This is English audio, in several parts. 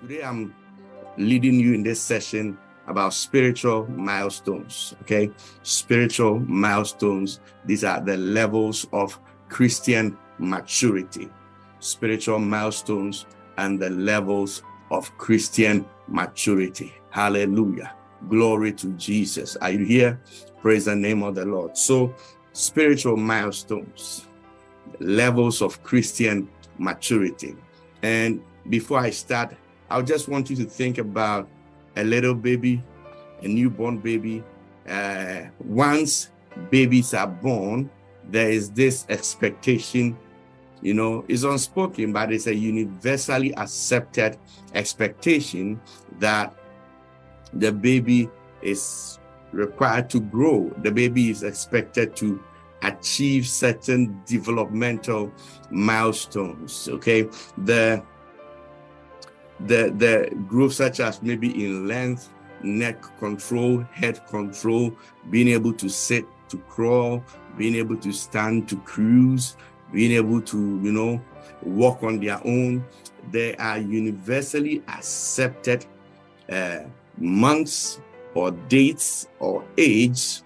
Today I'm leading you in this session about spiritual milestones, okay? Spiritual milestones, these are the levels of Christian maturity. Spiritual milestones and the levels of Christian maturity. Hallelujah. Glory to Jesus. Are you here? Praise the name of the Lord. So, spiritual milestones, levels of Christian maturity. And before I start, I just want you to think about a little baby, a newborn baby. Once babies are born, there is this expectation, you know, it's unspoken, but it's a universally accepted expectation that the baby is required to grow. The baby is expected to achieve certain developmental milestones, okay? The growth such as maybe in length, neck control, head control, being able to sit, to crawl, being able to stand, to cruise, being able to, you know, walk on their own. They are universally accepted months or dates or age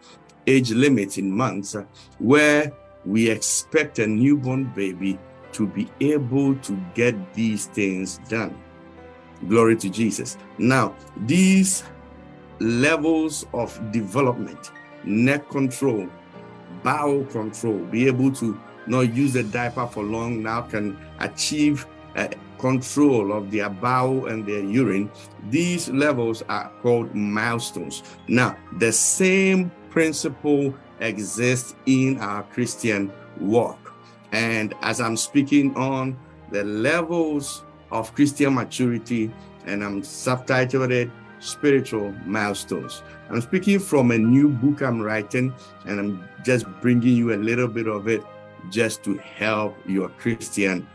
limits in months where we expect a newborn baby to be able to get these things done. Glory to Jesus. Now, these levels of development, neck control, bowel control, be able to not use the diaper for long, now can achieve control of their bowel and their urine. These levels are called milestones. Now, the same principle exists in our Christian walk. And as I'm speaking on the levels of Christian maturity, and I'm subtitled it Spiritual Milestones. I'm speaking from a new book I'm writing, and I'm just bringing you a little bit of it just to help your Christian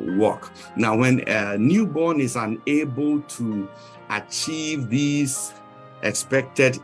walk. Now, when a newborn is unable to achieve these expected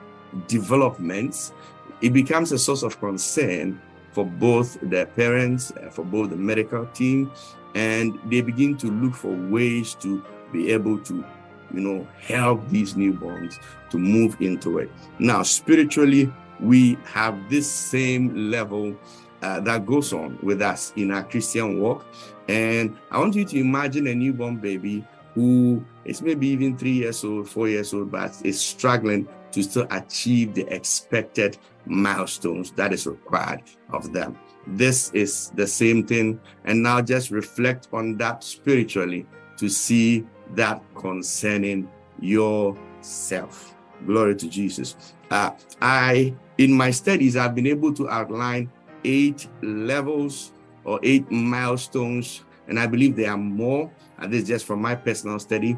developments, it becomes a source of concern for both the parents, for both the medical team, and they begin to look for ways to be able to, you know, help these newborns to move into it. Now, spiritually, we have this same level that goes on with us in our Christian walk. And I want you to imagine a newborn baby who is maybe even 3 years old, 4 years old, but is struggling to still achieve the expected milestones that is required of them. This is the same thing. And now just reflect on that spiritually to see that concerning yourself. Glory to Jesus. In my studies, I've been able to outline 8 levels or 8 milestones. And I believe there are more. And this is just from my personal study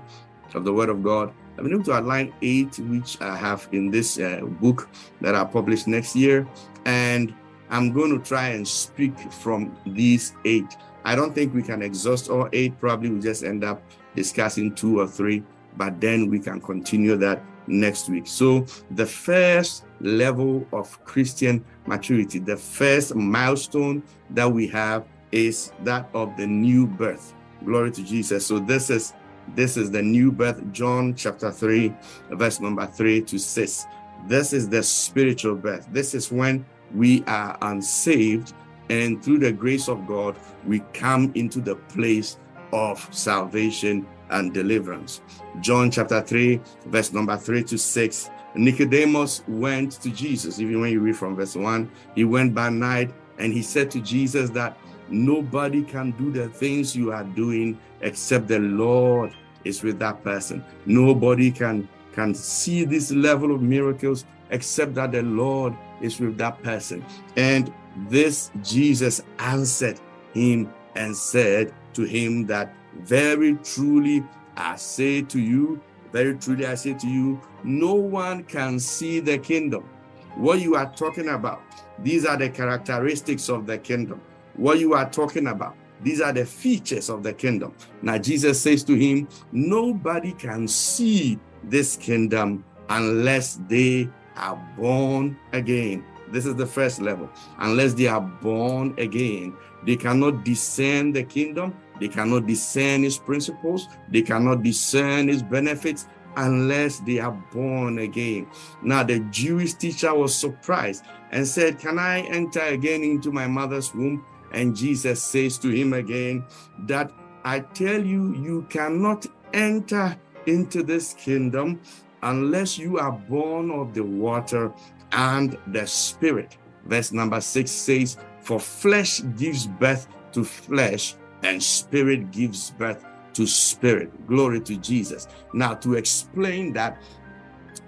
of the Word of God. I've been able to outline 8, which I have in this book that I'll publish next year. And I'm going to try and speak from these 8. I don't think we can exhaust all 8. Probably we'll just end up discussing 2 or 3, but then we can continue that next week. So the first level of Christian maturity, the first milestone that we have is that of the new birth. Glory to Jesus. So this is the new birth, John chapter 3, verse number 3-6. This is the spiritual birth. This is when we are unsaved, and through the grace of God, we come into the place of salvation and deliverance. John chapter 3, verse number 3-6. Nicodemus went to Jesus. Even when you read from verse 1, he went by night and he said to Jesus that nobody can do the things you are doing except the Lord is with that person. Nobody can see this level of miracles except that the Lord is with that person. And this Jesus answered him and said to him that, very truly I say to you, very truly I say to you, no one can see the kingdom. What you are talking about, these are the characteristics of the kingdom. What you are talking about, these are the features of the kingdom. Now Jesus says to him, nobody can see this kingdom unless they are born again. This is the first level. Unless they are born again, they cannot discern the kingdom. They cannot discern its principles. They cannot discern its benefits unless they are born again. Now, the Jewish teacher was surprised and said, "Can I enter again into my mother's womb?" And Jesus says to him again that, "I tell you, you cannot enter into this kingdom unless you are born of the water and the Spirit." Verse number 6 says, "For flesh gives birth to flesh, and spirit gives birth to spirit." Glory to Jesus. Now, to explain that,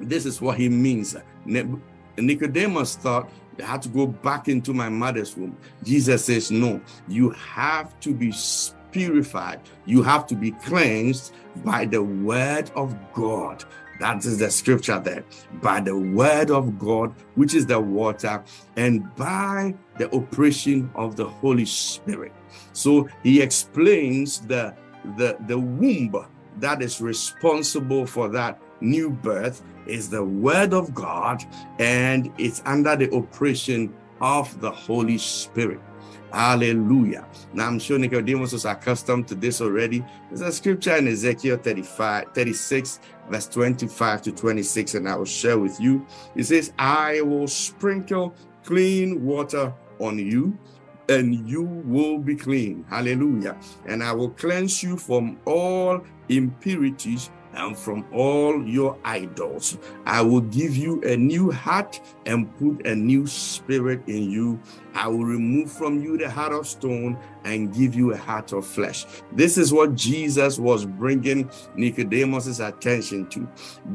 this is what he means. Nicodemus thought, "I had to go back into my mother's womb." Jesus says, "No, you have to be purified. You have to be cleansed by the word of God." That is the scripture there. By the word of God, which is the water, and by the operation of the Holy Spirit. So he explains the womb that is responsible for that new birth is the word of God, and it's under the operation of the Holy Spirit. Hallelujah. Now, I'm sure Nicodemus was accustomed to this already. There's a scripture in Ezekiel 36, verse 25 to 26, and I will share with you. It says, "I will sprinkle clean water on you, and you will be clean." Hallelujah. "And I will cleanse you from all impurities and from all your idols. I will give you a new heart and put a new spirit in you. I will remove from you the heart of stone and give you a heart of flesh." This is what Jesus was bringing Nicodemus's attention to,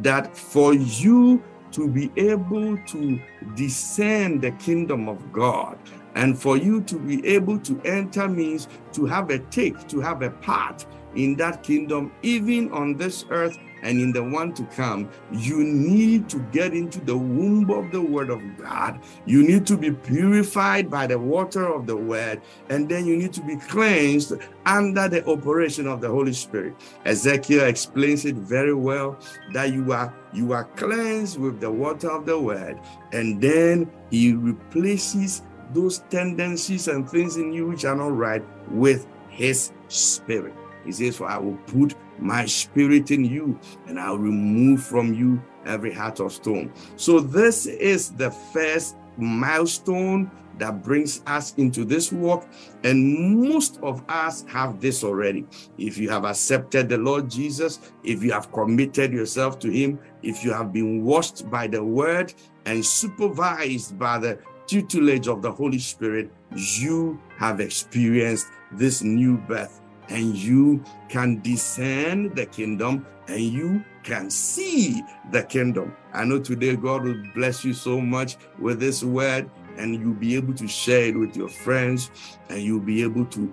that for you to be able to discern the kingdom of God, and for you to be able to enter means to have a take, to have a part in that kingdom, even on this earth and in the one to come, you need to get into the womb of the word of God. You need to be purified by the water of the word, and then you need to be cleansed under the operation of the Holy Spirit. Ezekiel explains it very well, that you are cleansed with the water of the word, and then he replaces those tendencies and things in you which are not right with his spirit. He says, "For I will put my spirit in you, and I'll remove from you every heart of stone." So this is the first milestone that brings us into this walk, and most of us have this already. If you have accepted the Lord Jesus, if you have committed yourself to him, if you have been washed by the word and supervised by the tutelage of the Holy Spirit, you have experienced this new birth, and you can discern the kingdom, and you can see the kingdom. I know today God will bless you so much with this word, and you'll be able to share it with your friends, and you'll be able to,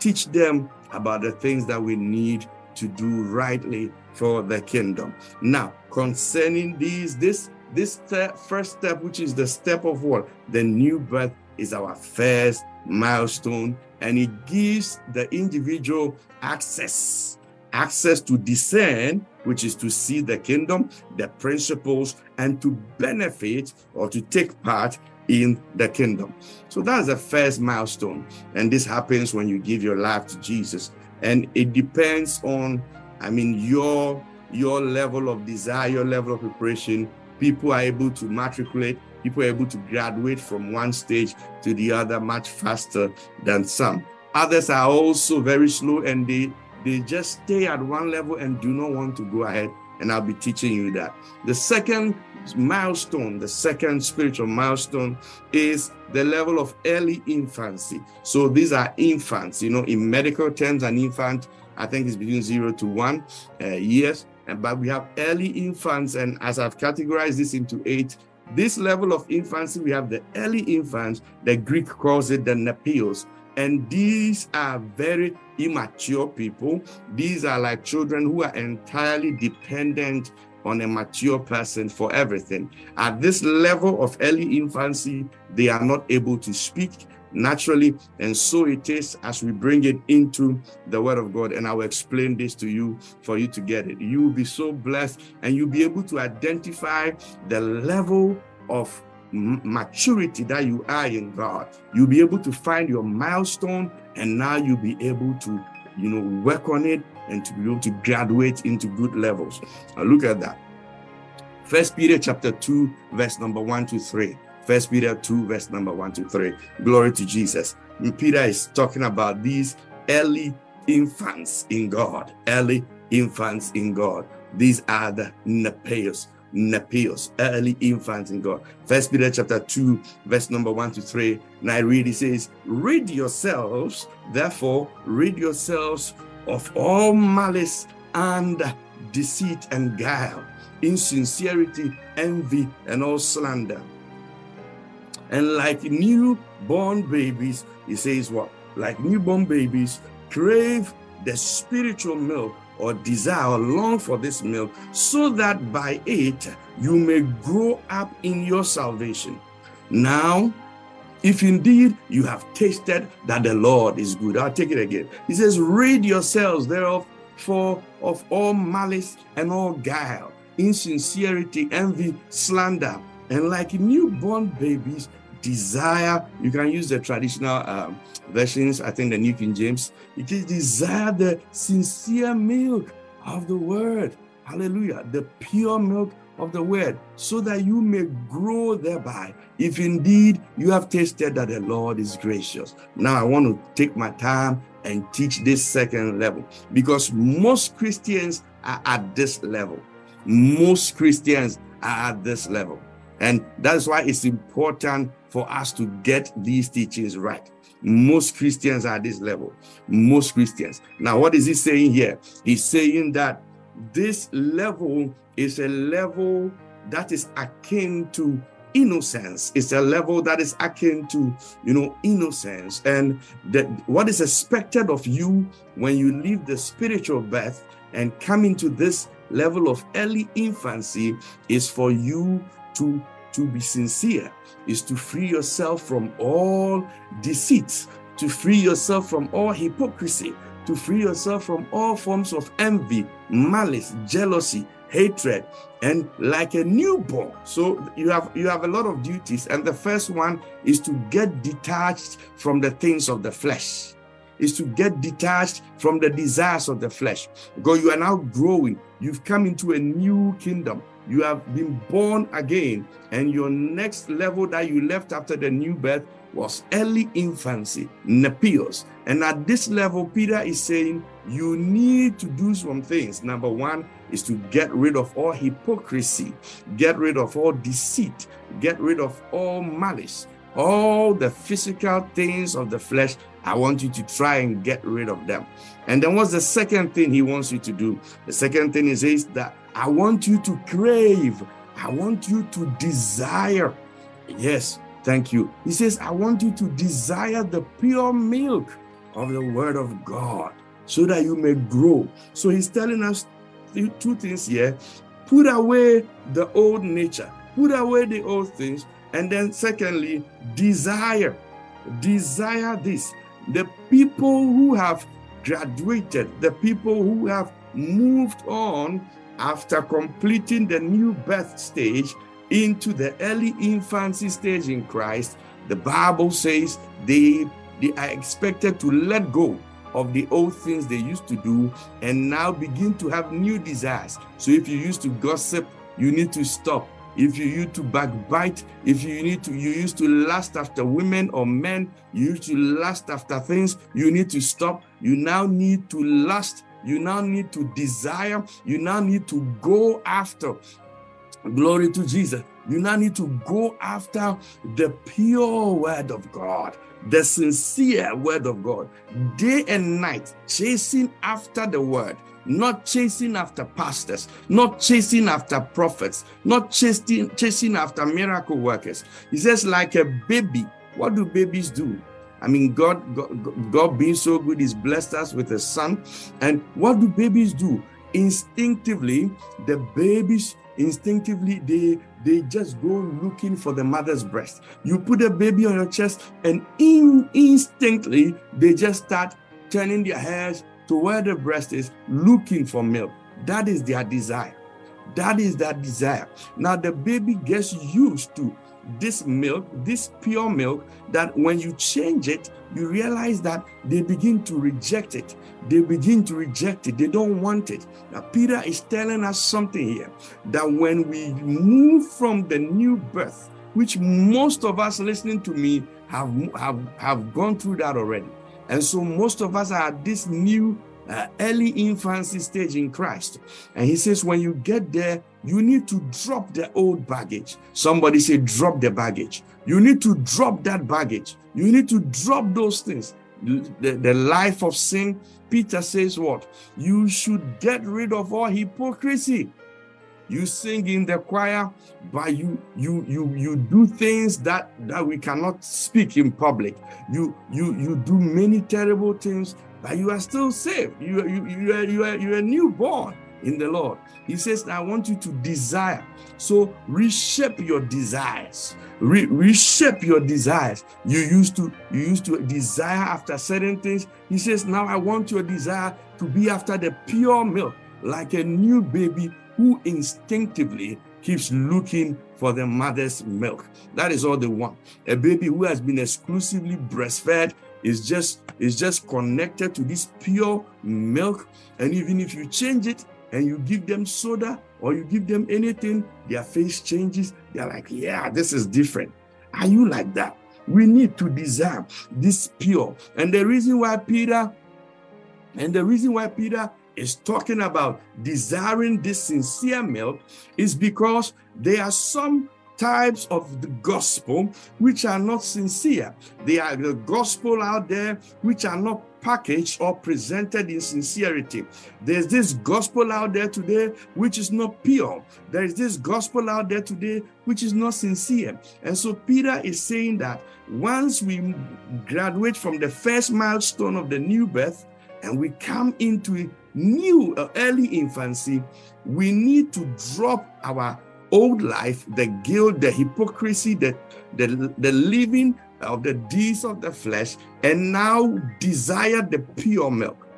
teach them about the things that we need to do rightly for the kingdom. Now, concerning this first step, which is the step of what? The new birth, is our first milestone, and it gives the individual access to discern, which is to see the kingdom, the principles, and to benefit or to take part in the kingdom. So that's the first milestone, and this happens when you give your life to Jesus, and it depends on, your level of desire, your level of preparation. People are able to matriculate. People are able to graduate from one stage to the other much faster than some. Others are also very slow, and they just stay at one level and do not want to go ahead. And I'll be teaching you that. The second milestone, the second spiritual milestone, is the level of early infancy. So these are infants. In medical terms, an infant, I think, is between 0 to 1 years. But we have early infants, and as I've categorized this into 8, this level of infancy, we have the early infants. The Greek calls it the nepios. And these are very immature people. These are like children who are entirely dependent on a mature person for everything. At this level of early infancy, they are not able to speak naturally. And so it is as we bring it into the word of God. And I will explain this to you for you to get it. You will be so blessed, and you'll be able to identify the level of maturity that you are in God. You'll be able to find your milestone, and now you'll be able to, work on it and to be able to graduate into good levels. Now look at that. 1 Peter 2:1-3. 1 Peter 2:1-3. Glory to Jesus. And Peter is talking about these early infants in God. Early infants in God. These are the Nepios, early infants in God. 1 Peter 2:1-3. And I read, it says, Therefore, rid yourselves of all malice and deceit and guile, insincerity, envy, and all slander. And like newborn babies, he says what? Like newborn babies, crave the spiritual milk, or desire or long for this milk, so that by it you may grow up in your salvation. Now, if indeed you have tasted that the Lord is good. I'll take it again. He says, rid yourselves thereof of all malice and all guile, insincerity, envy, slander, and like newborn babies, desire. You can use the traditional versions, I think the New King James. It is desire the sincere milk of the word. Hallelujah. The pure milk of the word, so that you may grow thereby, if indeed you have tasted that the Lord is gracious. Now I want to take my time and teach this second level, because most Christians are at this level. Most Christians are at this level. And that's why it's important for us to get these teachings right. Most Christians are at this level. Most Christians. Now, what is he saying here? He's saying that this level is a level that is akin to innocence. It's a level that is akin to, innocence. And that what is expected of you when you leave the spiritual birth and come into this level of early infancy is for you to be sincere, is to free yourself from all deceit, to free yourself from all hypocrisy, to free yourself from all forms of envy, malice, jealousy, hatred, and like a newborn. So you have a lot of duties, and the first one is to get detached from the things of the flesh, is to get detached from the desires of the flesh. Because you are now growing. You've come into a new kingdom. You have been born again, and your next level that you left after the new birth was early infancy, nepios. And at this level, Peter is saying you need to do some things. Number one is to get rid of all hypocrisy, get rid of all deceit, get rid of all malice, all the physical things of the flesh. I want you to try and get rid of them. And then what's the second thing he wants you to do? The second thing is that I want you to crave. I want you to desire. Yes, thank you. He says, I want you to desire the pure milk of the word of God, so that you may grow. So he's telling us two things here. Put away the old nature. Put away the old things. And then secondly, desire. Desire this. The people who have graduated, the people who have moved on after completing the new birth stage into the early infancy stage in Christ, the Bible says they are expected to let go of the old things they used to do and now begin to have new desires. So if you used to gossip, you need to stop. If you used to backbite, if you used to lust after women or men, you used to lust after things, you need to stop. You now need to lust. You now need to desire. You now need to go after. Glory to Jesus. You now need to go after the pure word of God, the sincere word of God. Day and night, chasing after the word. Not chasing after pastors, not chasing after prophets, not chasing after miracle workers. He says, like a baby. What do babies do? I mean, God being so good, he's blessed us with a son. And what do babies do? Instinctively, the babies, they just go looking for the mother's breast. You put a baby on your chest, and instantly, they just start turning their heads to where the breast is, looking for milk. That is their desire. Now the baby gets used to this milk, this pure milk, that when you change it, you realize that they begin to reject it. They begin to reject it. They don't want it. Now, Peter is telling us something here, that when we move from the new birth, which most of us listening to me have gone through that already. And so most of us are at this new early infancy stage in Christ. And he says, when you get there, you need to drop the old baggage. Somebody say, drop the baggage. You need to drop that baggage. You need to drop those things. The life of sin, Peter says what? You should get rid of all hypocrisy. You sing in the choir, but you do things that we cannot speak in public. You do many terrible things, but you are still saved. You are newborn in the Lord. He says, I want you to desire. So reshape your desires. Reshape your desires. You used to desire after certain things. He says, now I want your desire to be after the pure milk, like a new baby who instinctively keeps looking for the mother's milk. That is all they want. A baby who has been exclusively breastfed is just connected to this pure milk. And even if you change it and you give them soda or you give them anything, their face changes. They're like, yeah, this is different. Are you like that? We need to desire this pure. And the reason why Peter is talking about desiring this sincere milk is because there are some types of the gospel which are not sincere. They are the gospel out there which are not packaged or presented in sincerity. There's this gospel out there today which is not pure. There is this gospel out there today which is not sincere. And so Peter is saying that once we graduate from the first milestone of the new birth and we come into new early infancy, we need to drop our old life, the guilt, the hypocrisy, the living of the deeds of the flesh, and now desire the pure milk.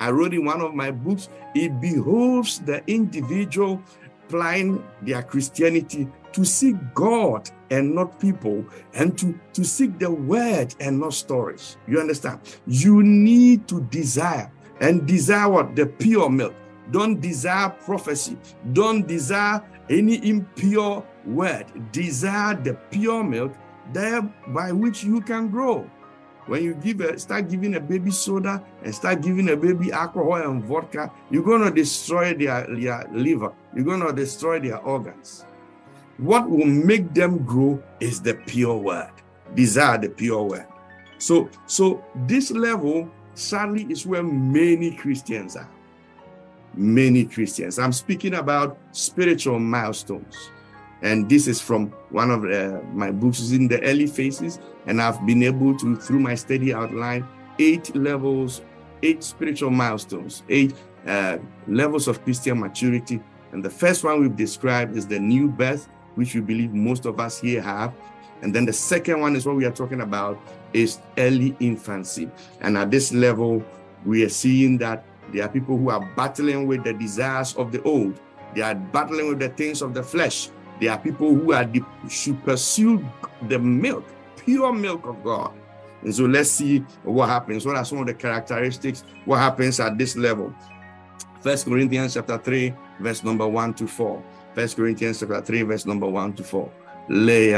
I wrote in one of my books, it behoves the individual applying their Christianity to seek God and not people, and to seek the word and not stories. You understand? You need to desire. And desire what? The pure milk. Don't desire prophecy. Don't desire any impure word. Desire the pure milk, there by which you can grow. When you start giving a baby soda and start giving a baby alcohol and vodka, you're going to destroy their liver. You're going to destroy their organs. What will make them grow is the pure word. Desire the pure word. So this level, sadly, is where many Christians are. Many Christians. I'm speaking about spiritual milestones. And this is from one of my books in the early phases. And I've been able to, through my study, outline 8 levels, 8 spiritual milestones, 8 levels of Christian maturity. And the first one we've described is the new birth, which we believe most of us here have. And then the second one is what we are talking about is early infancy. And at this level, we are seeing that there are people who are battling with the desires of the old. They are battling with the things of the flesh. There are people who should pursue the milk, pure milk of God. And so let's see what happens. What are some of the characteristics? What happens at this level? 1 Corinthians chapter 3, verse number 1 to 4. 1 Corinthians chapter 3, verse number 1 to 4. Thank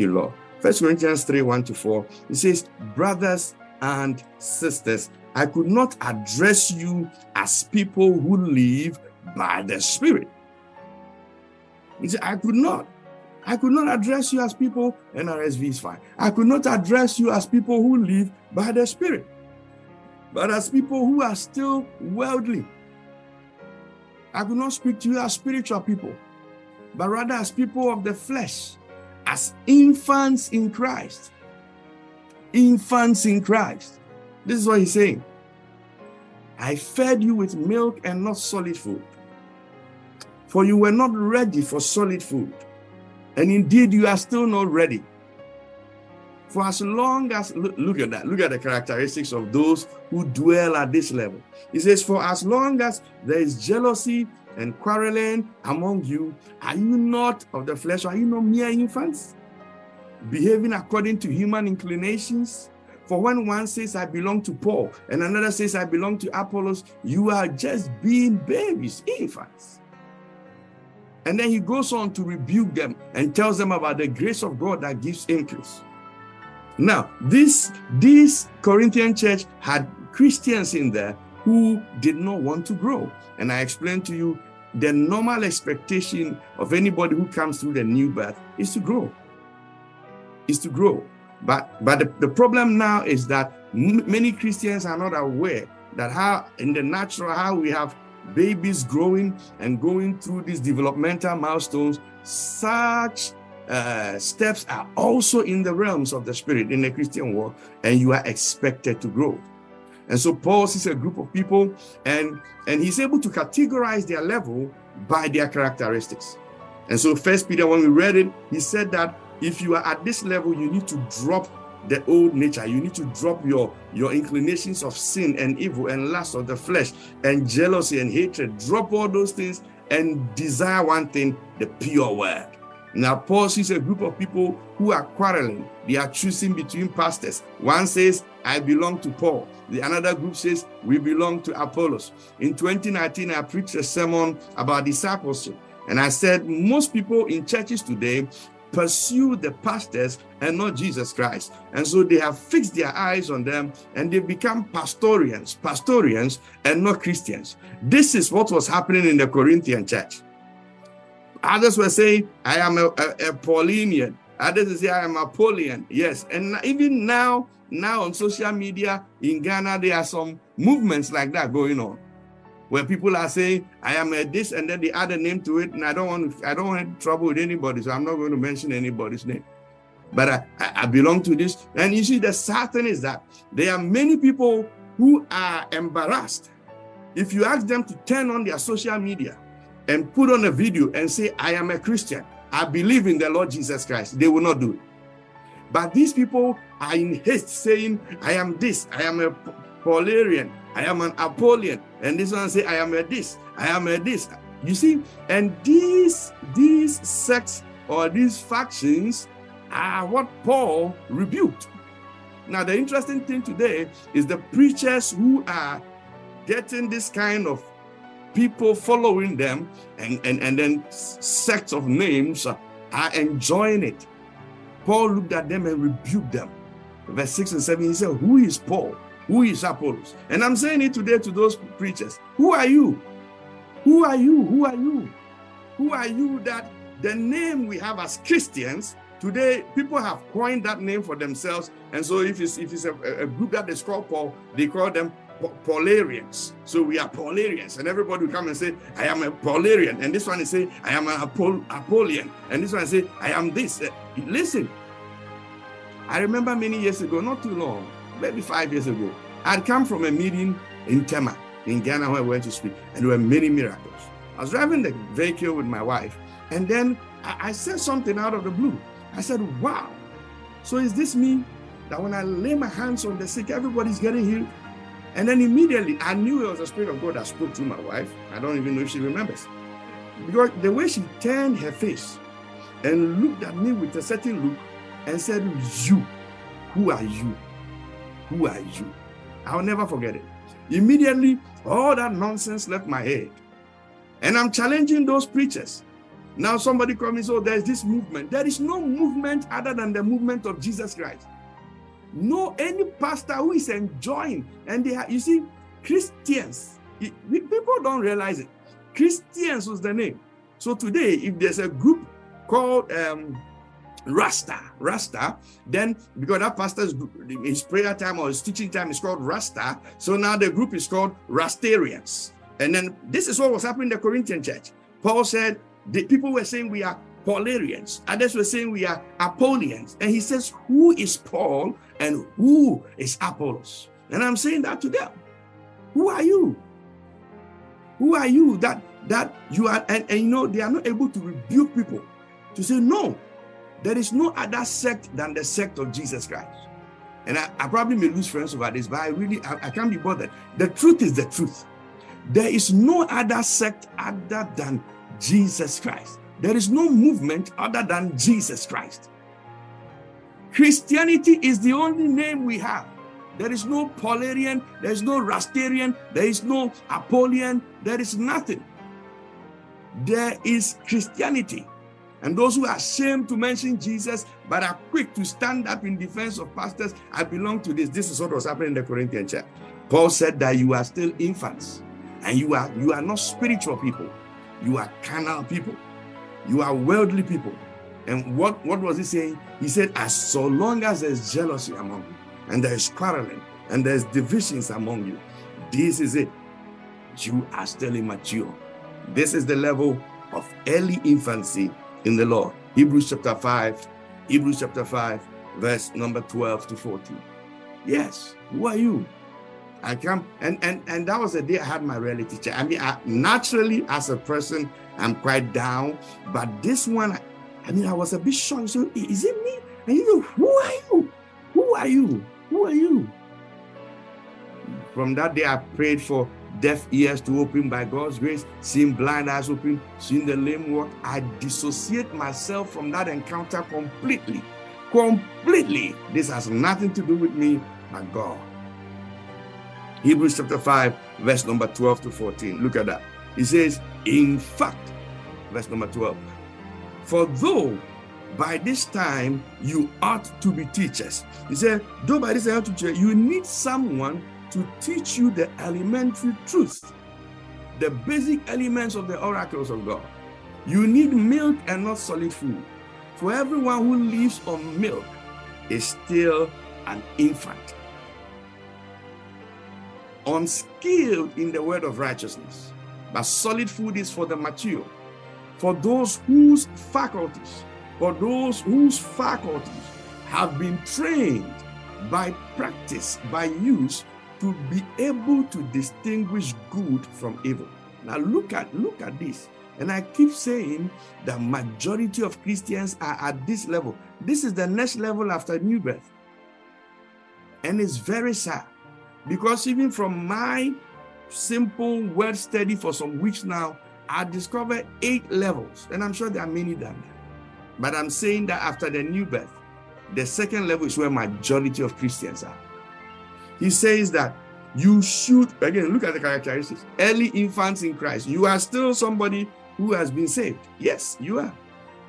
you, Lord. 1 Corinthians 3, 1 to 4. It says, brothers and sisters, I could not address you as people who live by the Spirit. He said, I could not address you as people, NRSV is fine. I could not address you as people who live by the Spirit, but as people who are still worldly. I could not speak to you as spiritual people, but rather as people of the flesh, as infants in Christ. Infants in Christ. This is what he's saying. I fed you with milk and not solid food, for you were not ready for solid food, and indeed you are still not ready. For as long as, look at that, look at the characteristics of those who dwell at this level. It says, for as long as there is jealousy and quarreling among you, are you not of the flesh? Are you not mere infants, behaving according to human inclinations? For when one says, I belong to Paul, and another says, I belong to Apollos, you are just being babies, infants. And then he goes on to rebuke them and tells them about the grace of God that gives increase. Now, this Corinthian church had Christians in there who did not want to grow. And I explained to you, the normal expectation of anybody who comes through the new birth is to grow. Is to grow. But the problem now is that many Christians are not aware that how in the natural, how we have babies growing and going through these developmental milestones, such steps are also in the realms of the spirit in the Christian world, and you are expected to grow. And so Paul sees a group of people, and he's able to categorize their level by their characteristics. And so First Peter, when we read it, he said that if you are at this level, you need to drop the old nature. You need to drop your inclinations of sin and evil and lust of the flesh and jealousy and hatred. Drop all those things and desire one thing, the pure word. Now, Paul sees a group of people who are quarreling. They are choosing between pastors. One says, I belong to Paul. The another group says, we belong to Apollos. In 2019, I preached a sermon about discipleship. And I said, most people in churches today pursue the pastors and not Jesus Christ. And so they have fixed their eyes on them and they become pastorians and not Christians. This is what was happening in the Corinthian church. Others were saying, I am a Paulinian. Others would say, I am Apollian. Yes. And even now on social media in Ghana, there are some movements like that going on, where people are saying, I am a this, and then they add a name to it, and I don't want trouble with anybody, so I'm not going to mention anybody's name. But I belong to this. And you see, the sad thing is that there are many people who are embarrassed. If you ask them to turn on their social media and put on a video and say, I am a Christian, I believe in the Lord Jesus Christ, they will not do it. But these people are in haste saying, I am this, I am a Paularian, I am an Apollian, and this one say, I am a this, I am a this. You see, and these sects or these factions are what Paul rebuked. Now, the interesting thing today is the preachers who are getting this kind of people following them and then sects of names are enjoying it. Paul looked at them and rebuked them. Verse 6 and 7, he said, who is Paul? Who is Apollos? And I'm saying it today to those preachers. Who are you? Who are you? Who are you? Who are you that the name we have as Christians, today people have coined that name for themselves. And so if it's a group that is called Paul, they call them Paularians. So we are Paularians. And everybody will come and say, I am a Paularian. And this one is saying, I am an Apollian. And this one say, I am this. Listen, I remember many years ago, not too long, maybe 5 years ago, I'd come from a meeting in Tema, in Ghana, where I went to speak, and there were many miracles. I was driving the vehicle with my wife, and then I said something out of the blue. I said, wow, so is this me? That when I lay my hands on the sick, everybody's getting healed? And then immediately, I knew it was the Spirit of God that spoke to my wife. I don't even know if she remembers. Because the way she turned her face and looked at me with a certain look and said, you, who are you? Who are you? I'll never forget it. Immediately, all that nonsense left my head. And I'm challenging those preachers. Now somebody comes, oh, there's this movement. There is no movement other than the movement of Jesus Christ. No, any pastor who is enjoying, and they are, you see, Christians, people don't realize it. Christians was the name. So today, if there's a group called Rasta, then because that pastor's his prayer time or his teaching time is called Rasta, so now the group is called Rastarians. And then this is what was happening in the Corinthian church. Paul said the people were saying we are Paularians, others were saying we are Apollians, and he says, who is Paul and who is Apollos? And I'm saying that to them. Who are you? Who are you that you are? And you know, they are not able to rebuke people to say no. There is no other sect than the sect of Jesus Christ. And I probably may lose friends over this, but I can't be bothered. The truth is the truth. There is no other sect other than Jesus Christ. There is no movement other than Jesus Christ. Christianity is the only name we have. There is no Polarian, there is no Rastarian, there is no Apollian, there is nothing. There is Christianity. And those who are ashamed to mention Jesus but are quick to stand up in defense of pastors, I belong to this. This is what was happening in the Corinthian church. Paul said that you are still infants and you are not spiritual people. You are carnal people. You are worldly people. And what was he saying? He said, as so long as there's jealousy among you, and there's quarreling, and there's divisions among you, this is it. You are still immature. This is the level of early infancy in the Lord. Hebrews chapter 5, verse number 12 to 14. Yes, who are you? I come, and that was the day I had my reality check. I mean, naturally, as a person, I'm quite down, but this one, I was a bit shocked. So, is it me? And you know, who are you? Who are you? Who are you? From that day, I prayed for deaf ears to open by God's grace, seeing blind eyes open, seeing the lame walk. I dissociate myself from that encounter completely. Completely. This has nothing to do with me, but God. Hebrews chapter 5, verse number 12 to 14. Look at that. It says, in fact, verse number 12, for though by this time you ought to be teachers. He said, though by this time you ought to be teachers, you need someone to teach you the elementary truth, the basic elements of the oracles of God. You need milk and not solid food. For everyone who lives on milk is still an infant, unskilled in the word of righteousness. But solid food is for the mature, for those whose faculties have been trained by practice, by use, to be able to distinguish good from evil. Now look at this. And I keep saying the majority of Christians are at this level. This is the next level after new birth. And it's very sad, because even from my simple word study for some weeks now, I discovered 8 levels. And I'm sure there are many than that. But I'm saying that after the new birth, the second level is where majority of Christians are. He says that you should, again, look at the characteristics. Early infants in Christ. You are still somebody who has been saved. Yes, you are.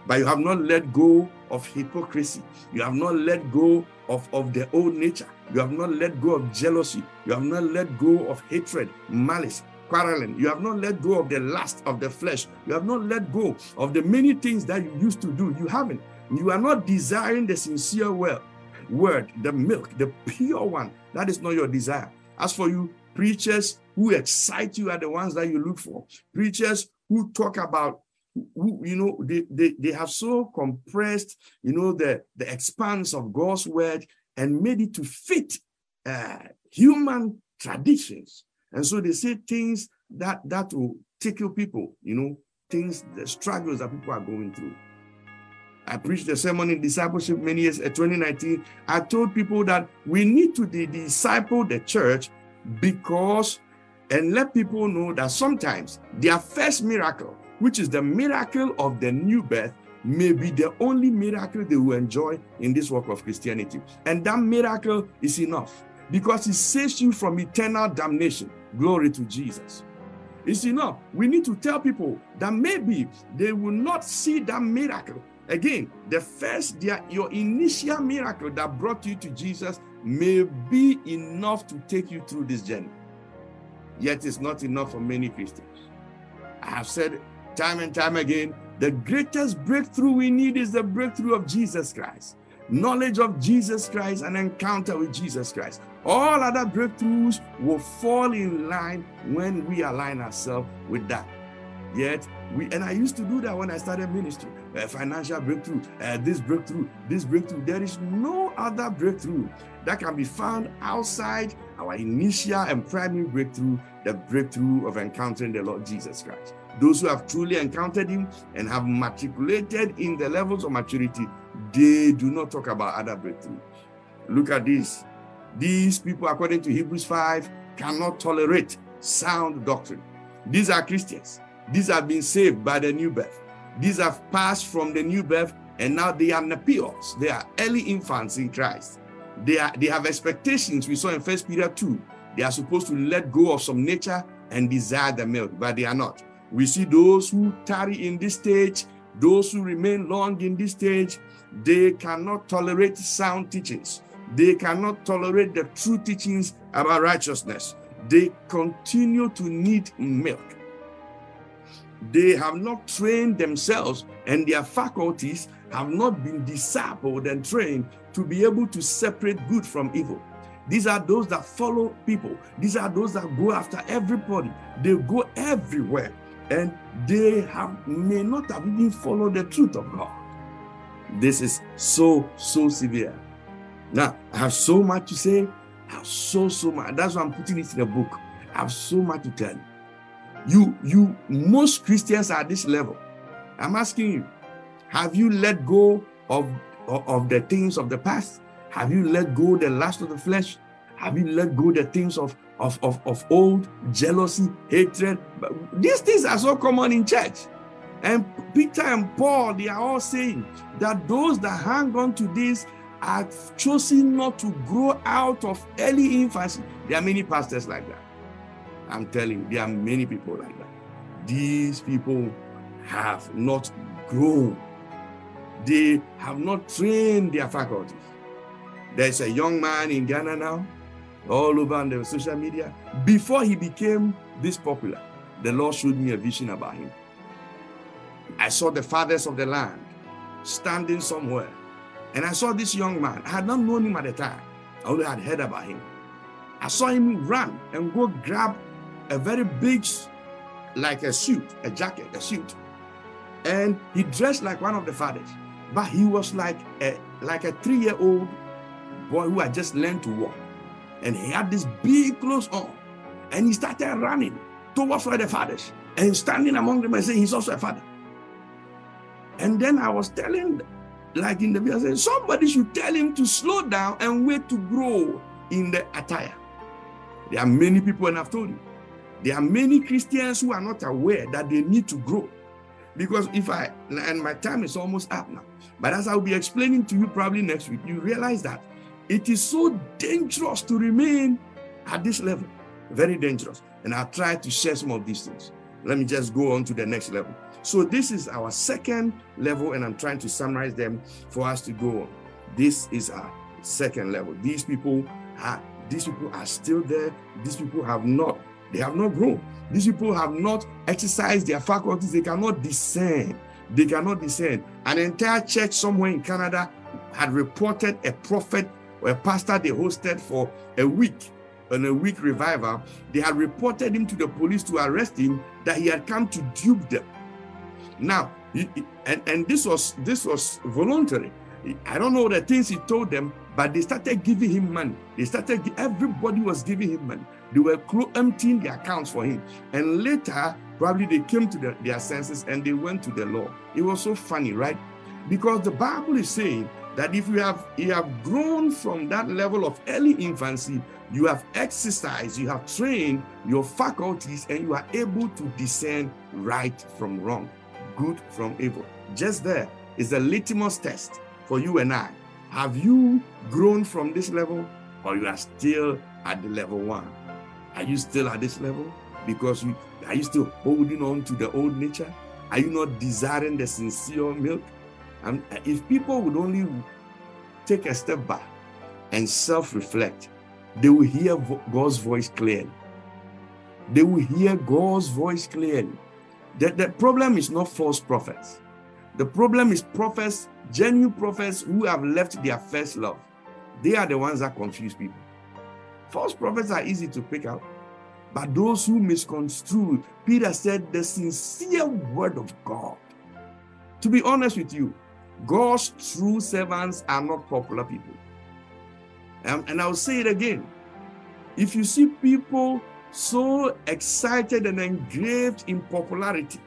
But you have not let go of hypocrisy. You have not let go of the old nature. You have not let go of jealousy. You have not let go of hatred, malice, quarreling. You have not let go of the lust of the flesh. You have not let go of the many things that you used to do. You haven't. You are not desiring the sincere word, the milk, the pure one. That is not your desire. As for you, preachers who excite you are the ones that you look for. Preachers who talk about, they have so compressed, the expanse of God's word and made it to fit human traditions. And so they say things that will tickle people, things, the struggles that people are going through. I preached a sermon in discipleship many years, 2019. I told people that we need to disciple the church and let people know that sometimes their first miracle, which is the miracle of the new birth, may be the only miracle they will enjoy in this work of Christianity. And that miracle is enough, because it saves you from eternal damnation. Glory to Jesus. It's enough. We need to tell people that maybe they will not see that miracle. Again, your initial miracle that brought you to Jesus may be enough to take you through this journey. Yet it's not enough for many Christians. I have said time and time again, the greatest breakthrough we need is the breakthrough of Jesus Christ. Knowledge of Jesus Christ and encounter with Jesus Christ. All other breakthroughs will fall in line when we align ourselves with that. Yet, and I used to do that when I started ministry. Financial breakthrough, this breakthrough. There is no other breakthrough that can be found outside our initial and primary breakthrough, the breakthrough of encountering the Lord Jesus Christ. Those who have truly encountered him and have matriculated in the levels of maturity, they do not talk about other breakthrough. Look at this. These people, according to Hebrews 5, cannot tolerate sound doctrine. These are Christians. These have been saved by the new birth. These have passed from the new birth, and now they are nepios. They are early infants in Christ. They have expectations. We saw in 1 Peter 2, they are supposed to let go of some nature and desire the milk, but they are not. We see those who tarry in this stage, those who remain long in this stage, they cannot tolerate sound teachings. They cannot tolerate the true teachings about righteousness. They continue to need milk. They have not trained themselves, and their faculties have not been discipled and trained to be able to separate good from evil. These are those that follow people. These are those that go after everybody. They go everywhere, and they may not have even followed the truth of God. This is so, so severe. Now, I have so much to say. I have so much. That's why I'm putting it in a book. I have so much to tell you. Most Christians are at this level. I'm asking you, have you let go of the things of the past? Have you let go the lust of the flesh? Have you let go the things of old, jealousy, hatred? But these things are so common in church. And Peter and Paul, they are all saying that those that hang on to this are chosen not to grow out of early infancy. There are many pastors like that. I'm telling you, there are many people like that. These people have not grown. They have not trained their faculties. There's a young man in Ghana now, all over on the social media. Before he became this popular, the Lord showed me a vision about him. I saw the fathers of the land standing somewhere. And I saw this young man. I had not known him at the time. I only had heard about him. I saw him run and go grab a very big, like a suit, a jacket, a suit. And he dressed like one of the fathers, but he was like a 3-year-old boy who had just learned to walk. And he had this big clothes on, and he started running towards where the fathers, and standing among them and saying he's also a father. And then I was telling, like in the video, I said, somebody should tell him to slow down and wait to grow in the attire. There are many people, and I've told you, there are many Christians who are not aware that they need to grow. Because and my time is almost up now, but as I'll be explaining to you probably next week, you realize that it is so dangerous to remain at this level. Very dangerous. And I'll try to share some of these things. Let me just go on to the next level. So this is our second level, and I'm trying to summarize them for us to go on. This is our second level. These people are still there. These people have not grown. These people have not exercised their faculties. They cannot discern. They cannot discern. An entire church somewhere in Canada had reported a prophet or a pastor they hosted for a week, on a week revival. They had reported him to the police to arrest him, that he had come to dupe them. Now, and this was voluntary. I don't know the things he told them, but they started giving him money. Everybody was giving him money. They were emptying their accounts for him. And later, probably they came to their senses and they went to the Lord. It was so funny, right? Because the Bible is saying that if you have grown from that level of early infancy, you have exercised, you have trained your faculties, and you are able to discern right from wrong, good from evil. Just there is a litmus test for you and I. Have you grown from this level, or you are still at the level one? Are you still at this level? Because are you still holding on to the old nature? Are you not desiring the sincere milk? And if people would only take a step back and self-reflect, they will hear God's voice clearly. They will hear God's voice clearly. The problem is not false prophets. The problem is prophets, genuine prophets who have left their first love. They are the ones that confuse people. False prophets are easy to pick out, but those who misconstrue, Peter said, the sincere word of God. To be honest with you, God's true servants are not popular people. And I'll say it again. If you see people so excited and engraved in popularity,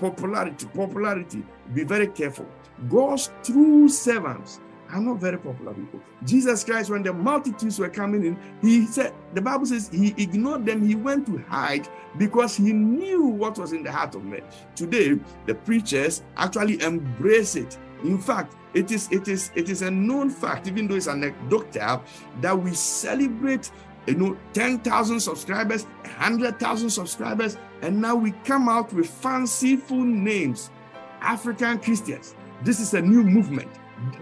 be very careful. God's true servants are not very popular people. Jesus Christ, when the multitudes were coming in, he said, the Bible says he ignored them. He went to hide because he knew what was in the heart of men. Today, the preachers actually embrace it. In fact, it is a known fact, even though it's anecdotal, that we celebrate 10,000 subscribers, 100,000 subscribers, and now we come out with fanciful names, African Christians. This is a new movement.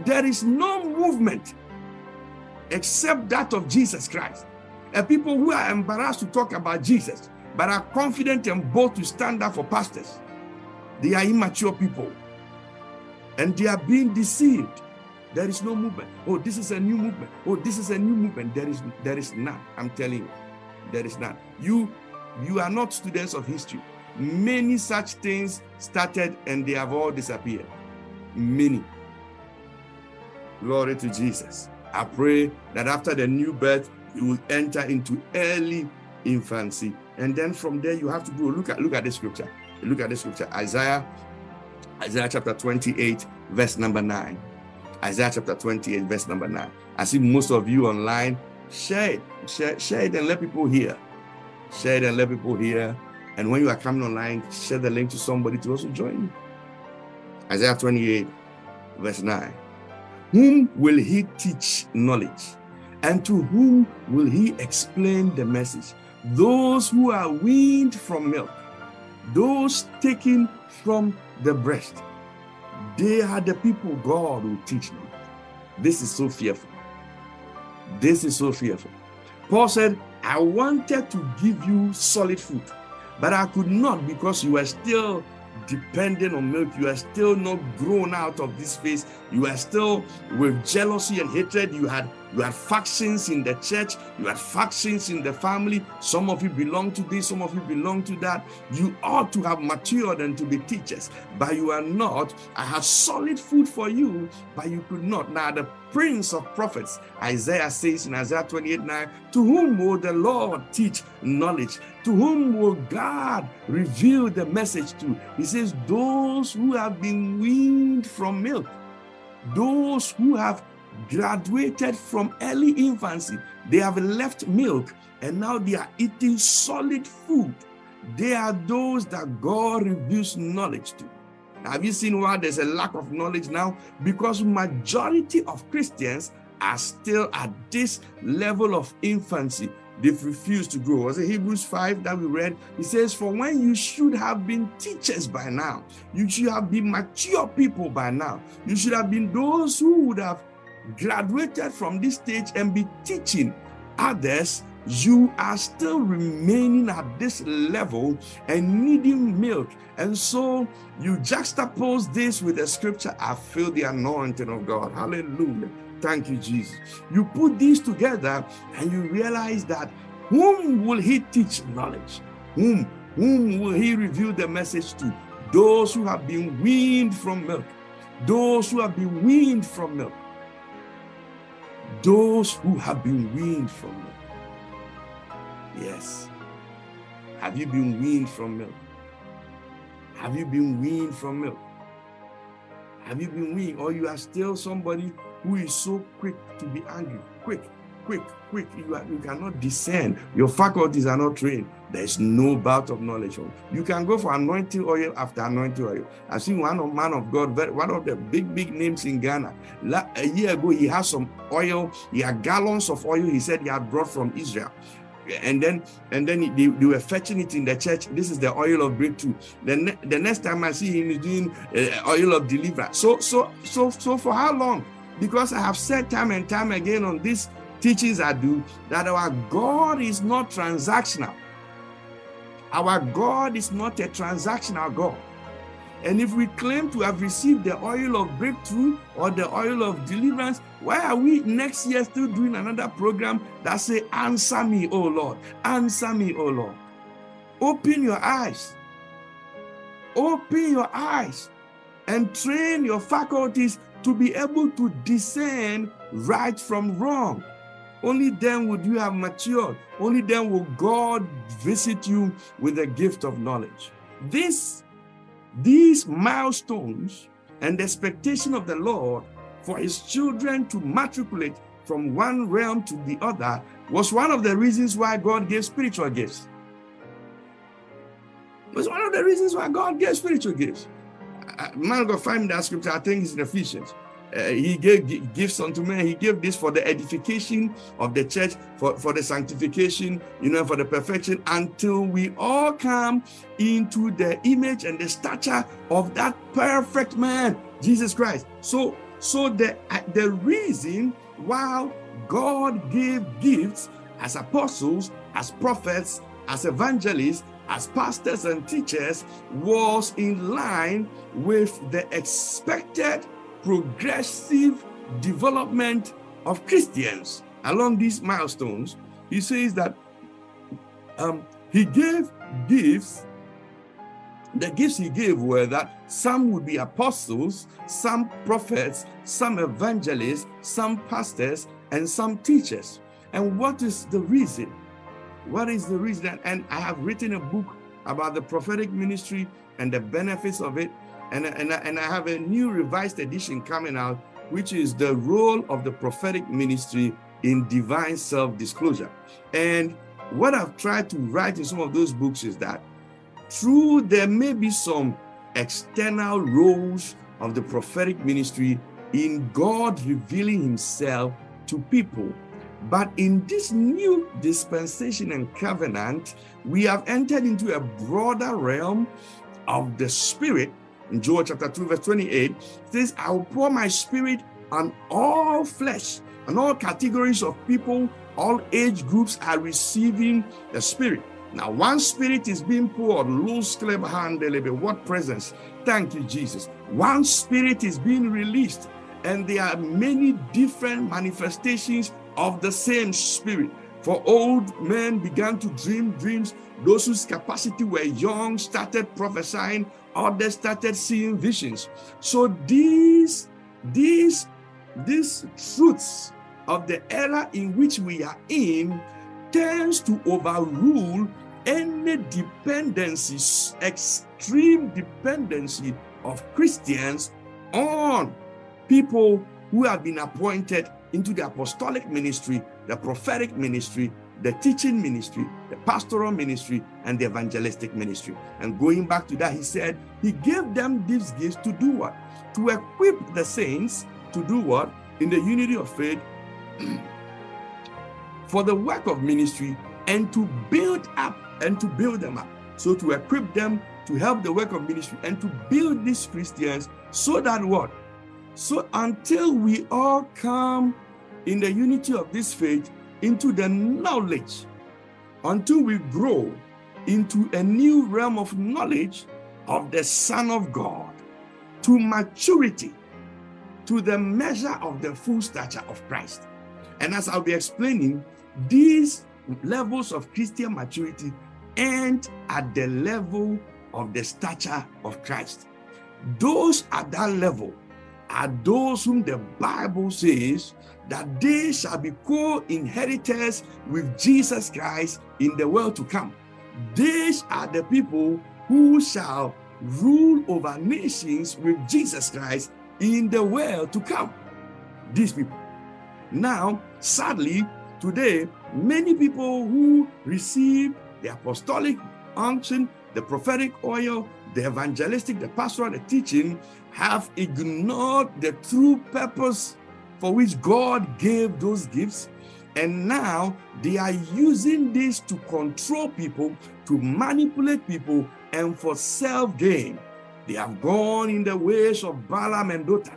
There is no movement except that of Jesus Christ. And people who are embarrassed to talk about Jesus, but are confident and bold to stand up for pastors, they are immature people. And they are being deceived. There is no movement. Oh, this is a new movement. Oh, this is a new movement. There is none. I'm telling you, there is none. You are not students of history. Many such things started and they have all disappeared. Many. Glory to Jesus. I pray that after the new birth, you will enter into early infancy. And then from there, you have to go look at the scripture. Look at the scripture. Isaiah chapter 28, verse number 9. Isaiah chapter 28, verse number 9. I see most of you online. Share it and let people hear. Share it and let people hear. And when you are coming online, share the link to somebody to also join you. Isaiah 28, verse 9. Whom will he teach knowledge? And to whom will he explain the message? Those who are weaned from milk, those taken from the breast, they are the people God will teach them. This is so fearful. This is so fearful. Paul said, I wanted to give you solid food, but I could not because you are still dependent on milk. You are still not grown out of this phase. You are still with jealousy and hatred. You had factions in the church. You had factions in the family. Some of you belong to this, some of you belong to that. You ought to have matured and to be teachers, but you are not. I have solid food for you, but you could not. Now the Prince of Prophets, Isaiah says in Isaiah 28:9, to whom will the Lord teach knowledge? To whom will God reveal the message to? He says, those who have been weaned from milk, those who have graduated from early infancy, they have left milk and now they are eating solid food. They are those that God reveals knowledge to. Have you seen why there's a lack of knowledge now? Because majority of Christians are still at this level of infancy. They've refused to grow. Was it Hebrews 5 that we read? It says, for when you should have been teachers by now, you should have been mature people by now. You should have been those who would have graduated from this stage and be teaching others. You are still remaining at this level and needing milk. And so you juxtapose this with the scripture, I feel the anointing of God. Hallelujah. Thank you, Jesus. You put these together and you realize that whom will he teach knowledge? Whom will he reveal the message to? Those who have been weaned from milk. Those who have been weaned from milk. Those who have been weaned from milk. Yes. Have you been weaned from milk? Have you been weaned from milk? Have you been weaned? Or you are still somebody who is so quick to be angry. Quick. You cannot discern. Your faculties are not trained. There is no bout of knowledge. You can go for anointing oil after anointing oil. I've seen man of God, one of the big names in Ghana. A year ago, he had some oil. He had gallons of oil he said he had brought from Israel. And then they were fetching it in the church. This is the oil of breakthrough. Then the next time I see him, he's doing oil of deliverance. So for how long? Because I have said time and time again on these teachings I do that our God is not transactional. Our God is not a transactional God. And if we claim to have received the oil of breakthrough or the oil of deliverance, why are we next year still doing another program that say, answer me, O Lord. Answer me, O Lord. Open your eyes. Open your eyes and train your faculties to be able to discern right from wrong. Only then would you have matured. Only then will God visit you with the gift of knowledge. These milestones and the expectation of the Lord for his children to matriculate from one realm to the other was one of the reasons why God gave spiritual gifts. It was one of the reasons why God gave spiritual gifts. Man of God, find that scripture, I think it's in Ephesians. He gave gifts unto men. He gave this for the edification of the church, for the sanctification, for the perfection, until we all come into the image and the stature of that perfect man, Jesus Christ. So the reason why God gave gifts as apostles, as prophets, as evangelists, as pastors and teachers was in line with the expected progressive development of Christians along these milestones. He says that he gave gifts. The gifts he gave were that some would be apostles, some prophets, some evangelists, some pastors, and some teachers. And what is the reason? What is the reason? And I have written a book about the prophetic ministry and the benefits of it. And I have a new revised edition coming out, which is the role of the prophetic ministry in divine self-disclosure. And what I've tried to write in some of those books is that true, there may be some external roles of the prophetic ministry in God revealing himself to people. But in this new dispensation and covenant, we have entered into a broader realm of the Spirit. In Joel chapter 2, verse 28, it says, I will pour my Spirit on all flesh, and all categories of people, all age groups are receiving the Spirit. Now, one Spirit is being poured. What presence? Thank you, Jesus. One Spirit is being released, and there are many different manifestations of the same Spirit. For old men began to dream dreams. Those whose capacity were young started prophesying. Others started seeing visions. So these truths of the era in which we are in tends to overrule any dependencies, extreme dependency of Christians on people who have been appointed into the apostolic ministry, the prophetic ministry, the teaching ministry, the pastoral ministry, and the evangelistic ministry. And going back to that, he said, he gave them these gifts to do what? To equip the saints to do what? In the unity of faith, for the work of ministry, and to build up, and to build them up. So to equip them to help the work of ministry, and to build these Christians so that what? So until we all come in the unity of this faith, into the knowledge, until we grow into a new realm of knowledge of the Son of God, to maturity, to the measure of the full stature of Christ. And as I'll be explaining, these levels of Christian maturity end at the level of the stature of Christ. Those at that level are those whom the Bible says that they shall be co-inheritors with Jesus Christ in the world to come. These are the people who shall rule over nations with Jesus Christ in the world to come. These people. Now, sadly, today, many people who receive the apostolic unction, the prophetic oil, the evangelistic, the pastoral, the teaching, have ignored the true purpose for which God gave those gifts, and now they are using this to control people, to manipulate people, and for self-gain. They have gone in the ways of Balaam and Dothan,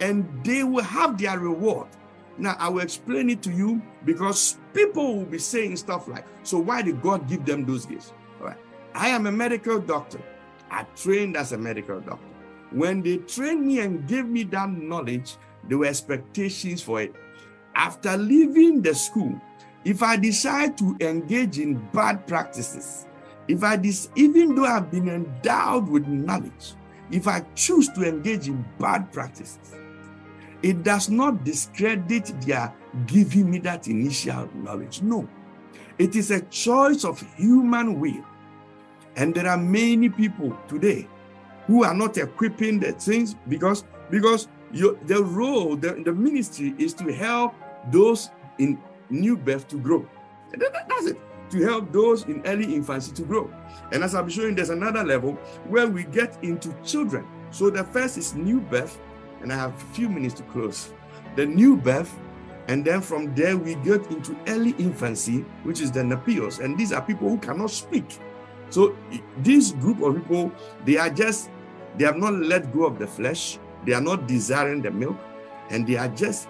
and they will have their reward. Now, I will explain it to you, because people will be saying stuff like, so why did God give them those gifts? All right. I am a medical doctor. I trained as a medical doctor. When they trained me and gave me that knowledge, there were expectations for it. After leaving the school, if I decide to engage in bad practices, even though I've been endowed with knowledge, if I choose to engage in bad practices, it does not discredit their giving me that initial knowledge. No, it is a choice of human will. And there are many people today who are not equipping the things because The role, the ministry is to help those in new birth to grow. That's it. To help those in early infancy to grow. And as I'm showing, there's another level where we get into children. So the first is new birth, and I have a few minutes to close. The new birth, and then from there we get into early infancy, which is the napios. And these are people who cannot speak. So this group of people, they have not let go of the flesh. They are not desiring the milk, and they are just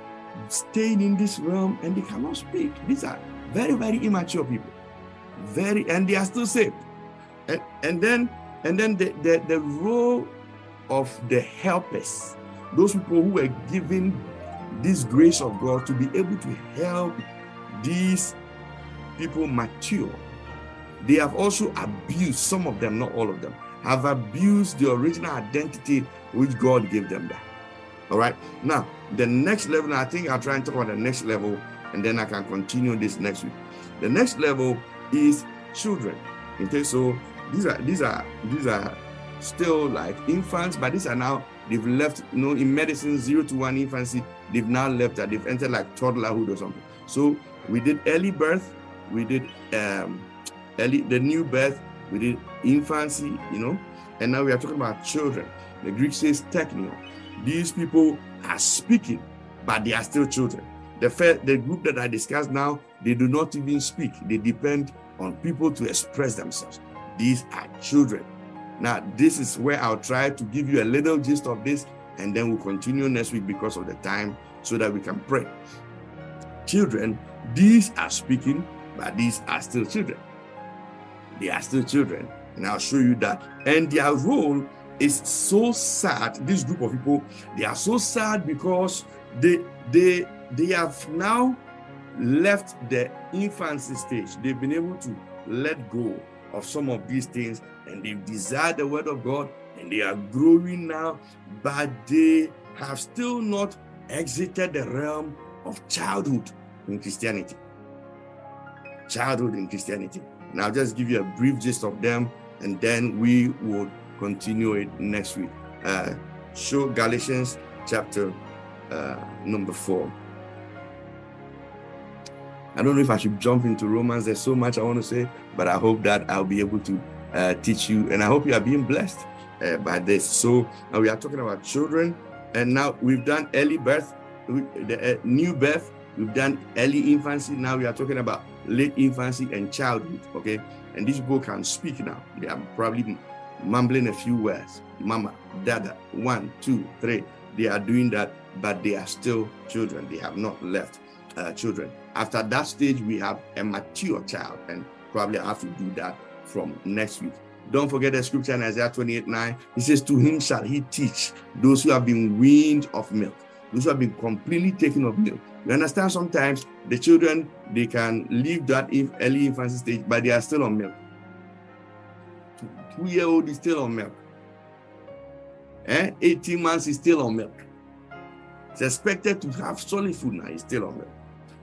staying in this realm, and they cannot speak. These are very, very immature people. And they are still saved. And then the role of the helpers, those people who were given this grace of God to be able to help these people mature. They have also abused, some of them, not all of them, have abused the original identity which God gave them that. All right. Now, the next level, I think I'll try and talk about the next level, and then I can continue this next week. The next level is children. Okay, so these are still like infants, but these are now, they've left, in medicine, 0 to 1 infancy, they've now left that. They've entered like toddlerhood or something. So we did early birth, we did the new birth, we did infancy, and now we are talking about children. The Greek says technion. These people are speaking, but they are still children. The group that I discussed now, they do not even speak. They depend on people to express themselves. These are children. Now, this is where I'll try to give you a little gist of this, and then we'll continue next week because of the time, so that we can pray. Children, these are speaking, but these are still children. They are still children, and I'll show you that. And their role is so sad. This group of people, they are so sad because they have now left the infancy stage. They've been able to let go of some of these things, and they've desired the word of God, and they are growing now, but they have still not exited the realm of childhood in Christianity. Childhood in Christianity. And I'll just give you a brief gist of them, and then we will continue it next week. Show Galatians chapter number 4. I don't know if I should jump into Romans. There's so much I want to say, but I hope that I'll be able to teach you, and I hope you are being blessed by this. So now we are talking about children, and now we've done early birth, the new birth, we've done early infancy. Now we are talking about late infancy and childhood. Okay, and these people can speak now. They are probably mumbling a few words, mama, dada, 1, 2, 3. They are doing that, but they are still children. They have not left children. After that stage, we have a mature child, and probably I have to do that from next week. Don't forget the scripture in Isaiah 28:9. It says, to him shall he teach those who have been weaned of milk, those who have been completely taken of milk. You understand, sometimes the children, they can leave that early infancy stage, but they are still on milk. 2-year-old is still on milk. 18 months is still on milk. It's expected to have solid food now. It's still on milk.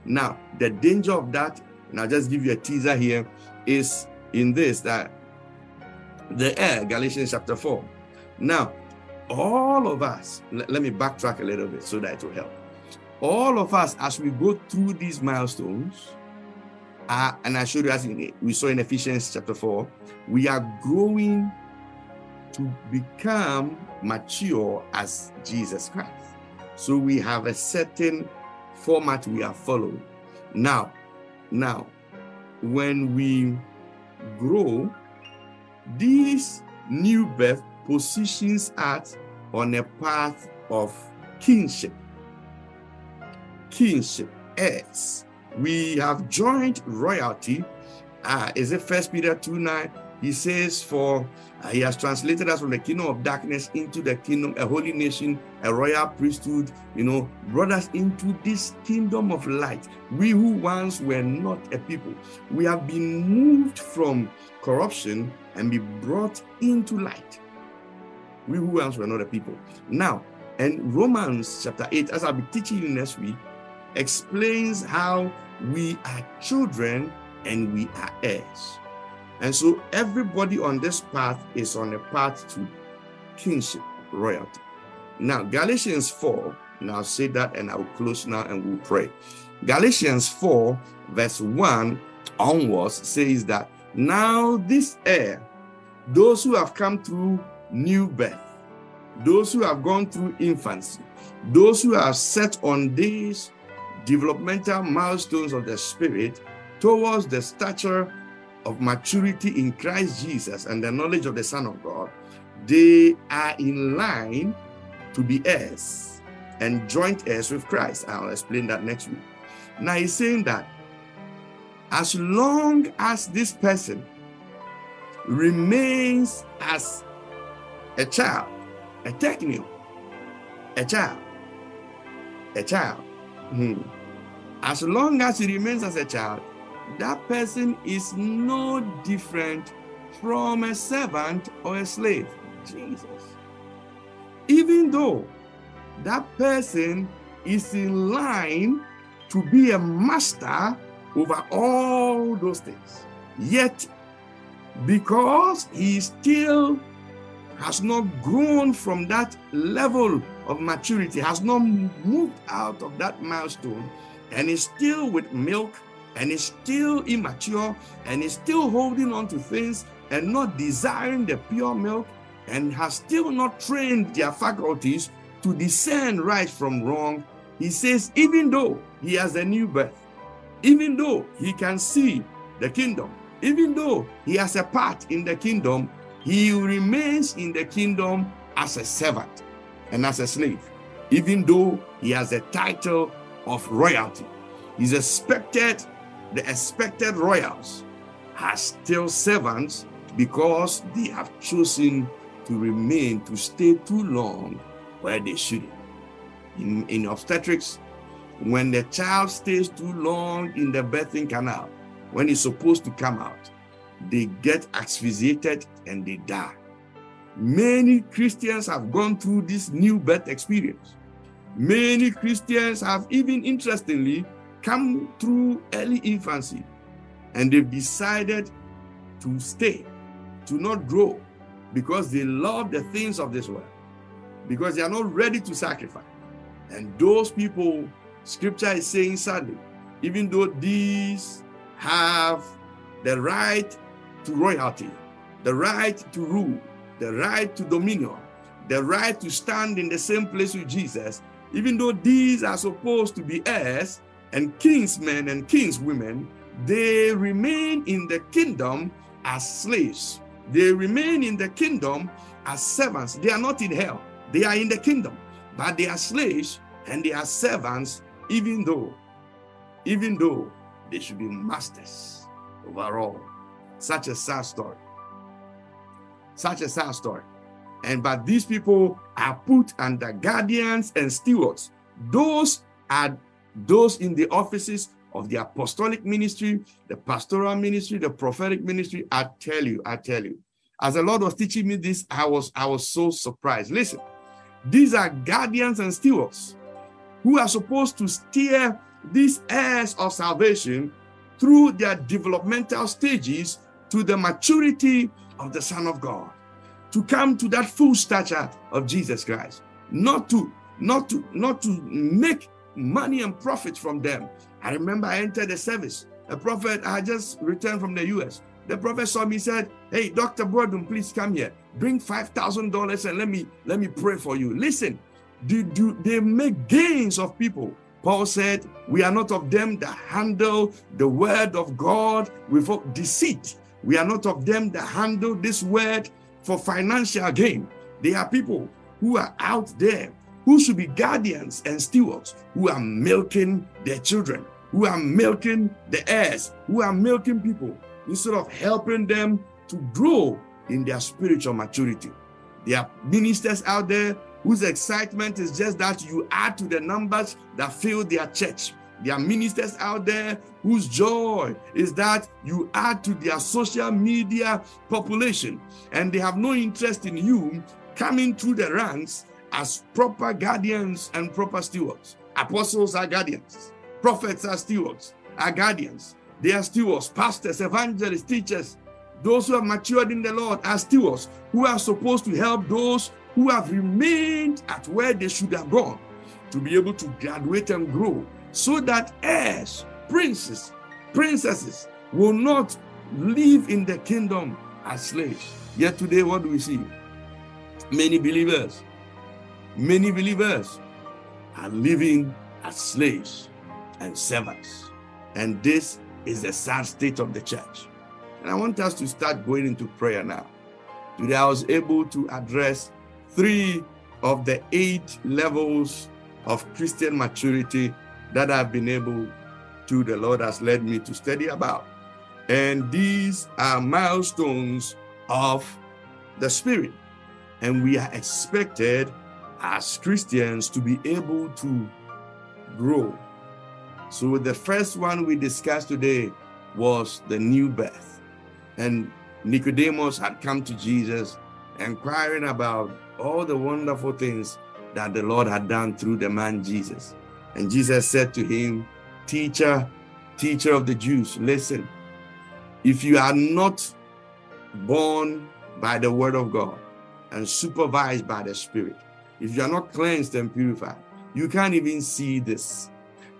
Now, the danger of that, and I'll just give you a teaser here, is in this, that the air, Galatians chapter 4. Now, all of us, let me backtrack a little bit so that it will help. All of us, as we go through these milestones, and I showed you, as we saw in Ephesians chapter 4, we are growing to become mature as Jesus Christ. So we have a certain format we are following. Now, when we grow, this new birth positions us on a path of kinship. Kinship, heirs. We have joined royalty. Is it 1 Peter 2:9? He says, for he has translated us from the kingdom of darkness into the kingdom, a holy nation, a royal priesthood, brought us into this kingdom of light. We who once were not a people, we have been moved from corruption and be brought into light. We who once were not a people. Now, and Romans chapter 8, as I'll be teaching you next week, explains how we are children and we are heirs. And so everybody on this path is on a path to kingship, royalty. Now, Galatians 4, now say that and I'll close now and we'll pray. Galatians 4, verse 1 onwards says that, now this heir, those who have come through new birth, those who have gone through infancy, those who are set on these developmental milestones of the Spirit towards the stature of maturity in Christ Jesus and the knowledge of the Son of God, they are in line to be heirs and joint heirs with Christ. I'll explain that next week. Now he's saying that as long as this person remains as a child, a technion, a child, as long as he remains as a child, that person is no different from a servant or a slave. Jesus. Even though that person is in line to be a master over all those things, yet because he still has not grown from that level of maturity, has not moved out of that milestone, and is still with milk, and is still immature, and is still holding on to things and not desiring the pure milk, and has still not trained their faculties to discern right from wrong, he says, even though he has a new birth, even though he can see the kingdom, even though he has a part in the kingdom, he remains in the kingdom as a servant and as a slave, even though he has a title of royalty. He's expected, the expected royals are still servants because they have chosen to remain, to stay too long where they shouldn't. In obstetrics, when the child stays too long in the birthing canal, when he's supposed to come out, they get asphyxiated and they die. Many Christians have gone through this new birth experience. Many Christians have even, interestingly, come through early infancy, and they've decided to stay, to not grow, because they love the things of this world, because they are not ready to sacrifice. And those people, Scripture is saying, sadly, even though these have the right to royalty, the right to rule, the right to dominion, the right to stand in the same place with Jesus, even though these are supposed to be heirs and kinsmen and kinswomen, they remain in the kingdom as slaves. They remain in the kingdom as servants. They are not in hell. They are in the kingdom, but they are slaves and they are servants, even though they should be masters overall. Such a sad story. Such a sad story. But these people are put under guardians and stewards. Those are those in the offices of the apostolic ministry, the pastoral ministry, the prophetic ministry. I tell you. As the Lord was teaching me this, I was so surprised. Listen, these are guardians and stewards who are supposed to steer these heirs of salvation through their developmental stages to the maturity of the Son of God, to come to that full stature of Jesus Christ, not to make money and profit from them. I remember I entered the service. A prophet, I had just returned from the US. The prophet saw me, said, "Hey, Dr. Bourdon, please come here. Bring $5,000 and let me pray for you." Listen, they make gains of people. Paul said, "We are not of them that handle the word of God without deceit." We are not of them that handle this word for financial gain. They are people who are out there, who should be guardians and stewards, who are milking their children, who are milking the heirs, who are milking people, instead of helping them to grow in their spiritual maturity. There are ministers out there whose excitement is just that you add to the numbers that fill their church. There are ministers out there whose joy is that you add to their social media population, and they have no interest in you coming through the ranks as proper guardians and proper stewards. Apostles are guardians. Prophets are stewards, are guardians. They are stewards. Pastors, evangelists, teachers, those who have matured in the Lord are stewards who are supposed to help those who have remained at where they should have gone to be able to graduate and grow, so that heirs, princes, princesses will not live in the kingdom as slaves. Yet today, what do we see? Many believers are living as slaves and servants. And this is the sad state of the church. And I want us to start going into prayer now. Today, I was able to address 3 of the 8 levels of Christian maturity that I've been able to, the Lord has led me to study about. And these are milestones of the Spirit. And we are expected as Christians to be able to grow. So the first one we discussed today was the new birth. And Nicodemus had come to Jesus inquiring about all the wonderful things that the Lord had done through the man Jesus. And Jesus said to him, Teacher of the Jews, listen, if you are not born by the word of God and supervised by the Spirit, if you are not cleansed and purified, you can't even see this.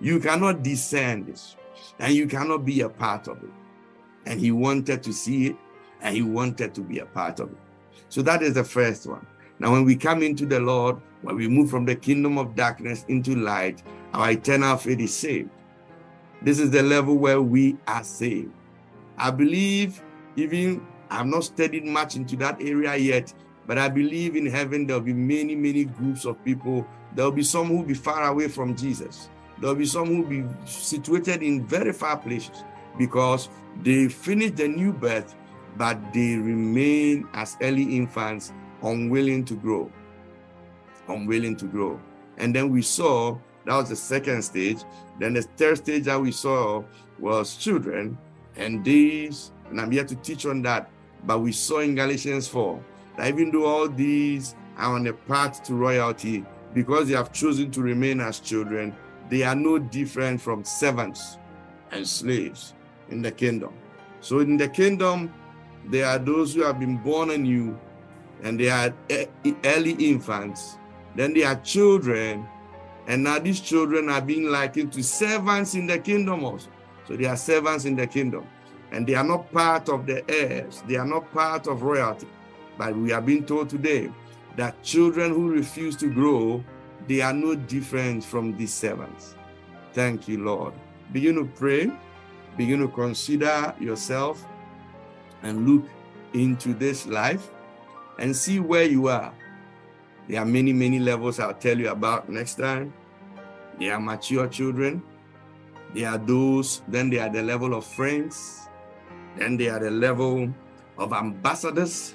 You cannot discern this. And you cannot be a part of it. And he wanted to see it. And he wanted to be a part of it. So that is the first one. Now, when we come into the Lord, when we move from the kingdom of darkness into light, our eternal faith is saved. This is the level where we are saved. I believe, even I've not studied much into that area yet, but I believe in heaven there will be many, many groups of people. There will be some who will be far away from Jesus. There will be some who will be situated in very far places because they finished the new birth, but they remain as early infants, unwilling to grow. And then we saw, that was the second stage. Then the third stage that we saw was children. And these, and I'm here to teach on that, but we saw in Galatians 4, that even though all these are on a path to royalty, because they have chosen to remain as children, they are no different from servants and slaves in the kingdom. So in the kingdom, there are those who have been born anew, and they are early infants. Then they are children, and now these children are being likened to servants in the kingdom also. So they are servants in the kingdom, and they are not part of the heirs. They are not part of royalty. But we have been told today that children who refuse to grow, they are no different from these servants. Thank you, Lord. Begin to pray. Begin to consider yourself and look into this life and see where you are. There are many, many levels I'll tell you about next time. There are mature children. There are those, then they are the level of friends. Then they are the level of ambassadors.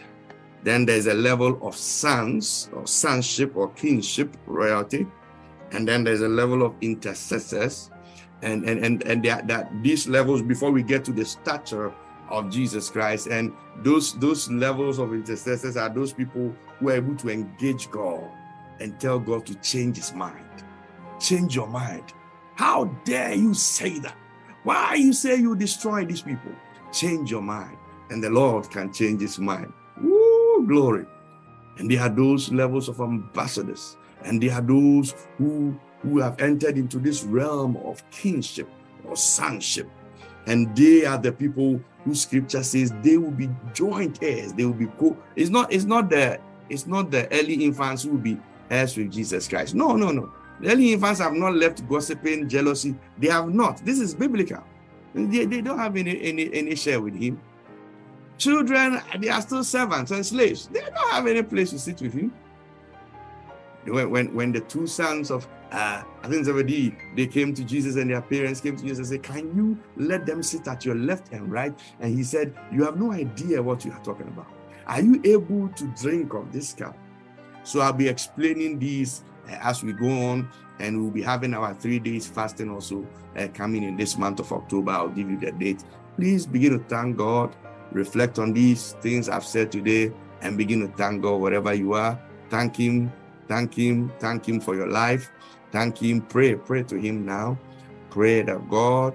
Then there's a level of sons or sonship or kingship, royalty. And then there's a level of intercessors. And that these levels, before we get to the stature of Jesus Christ, and those levels of intercessors are those people who are able to engage God and tell God to change his mind. Change your mind. How dare you say that? Why you say you destroy these people? Change your mind. And the Lord can change his mind. Woo, glory. And there are those levels of ambassadors. And there are those who have entered into this realm of kingship or sonship. And they are the people who scripture says they will be joint heirs. They will be it's not the early infants who will be heirs with Jesus Christ. No. The early infants have not left gossiping, jealousy. They have not. This is biblical. They don't have any share with him. Children, they are still servants and slaves. They don't have any place to sit with him. When the 2 sons of Zebedee, they came to Jesus, and their parents came to Jesus and said, "Can you let them sit at your left and right?" And he said, "You have no idea what you are talking about. Are you able to drink of this cup?" So I'll be explaining these as we go on, and we'll be having our 3 days fasting also coming in this month of October. I'll give you the date. Please begin to thank God, reflect on these things I've said today, and begin to thank God wherever you are. Thank Him for your life. Thank Him. Pray to Him now. Pray that God,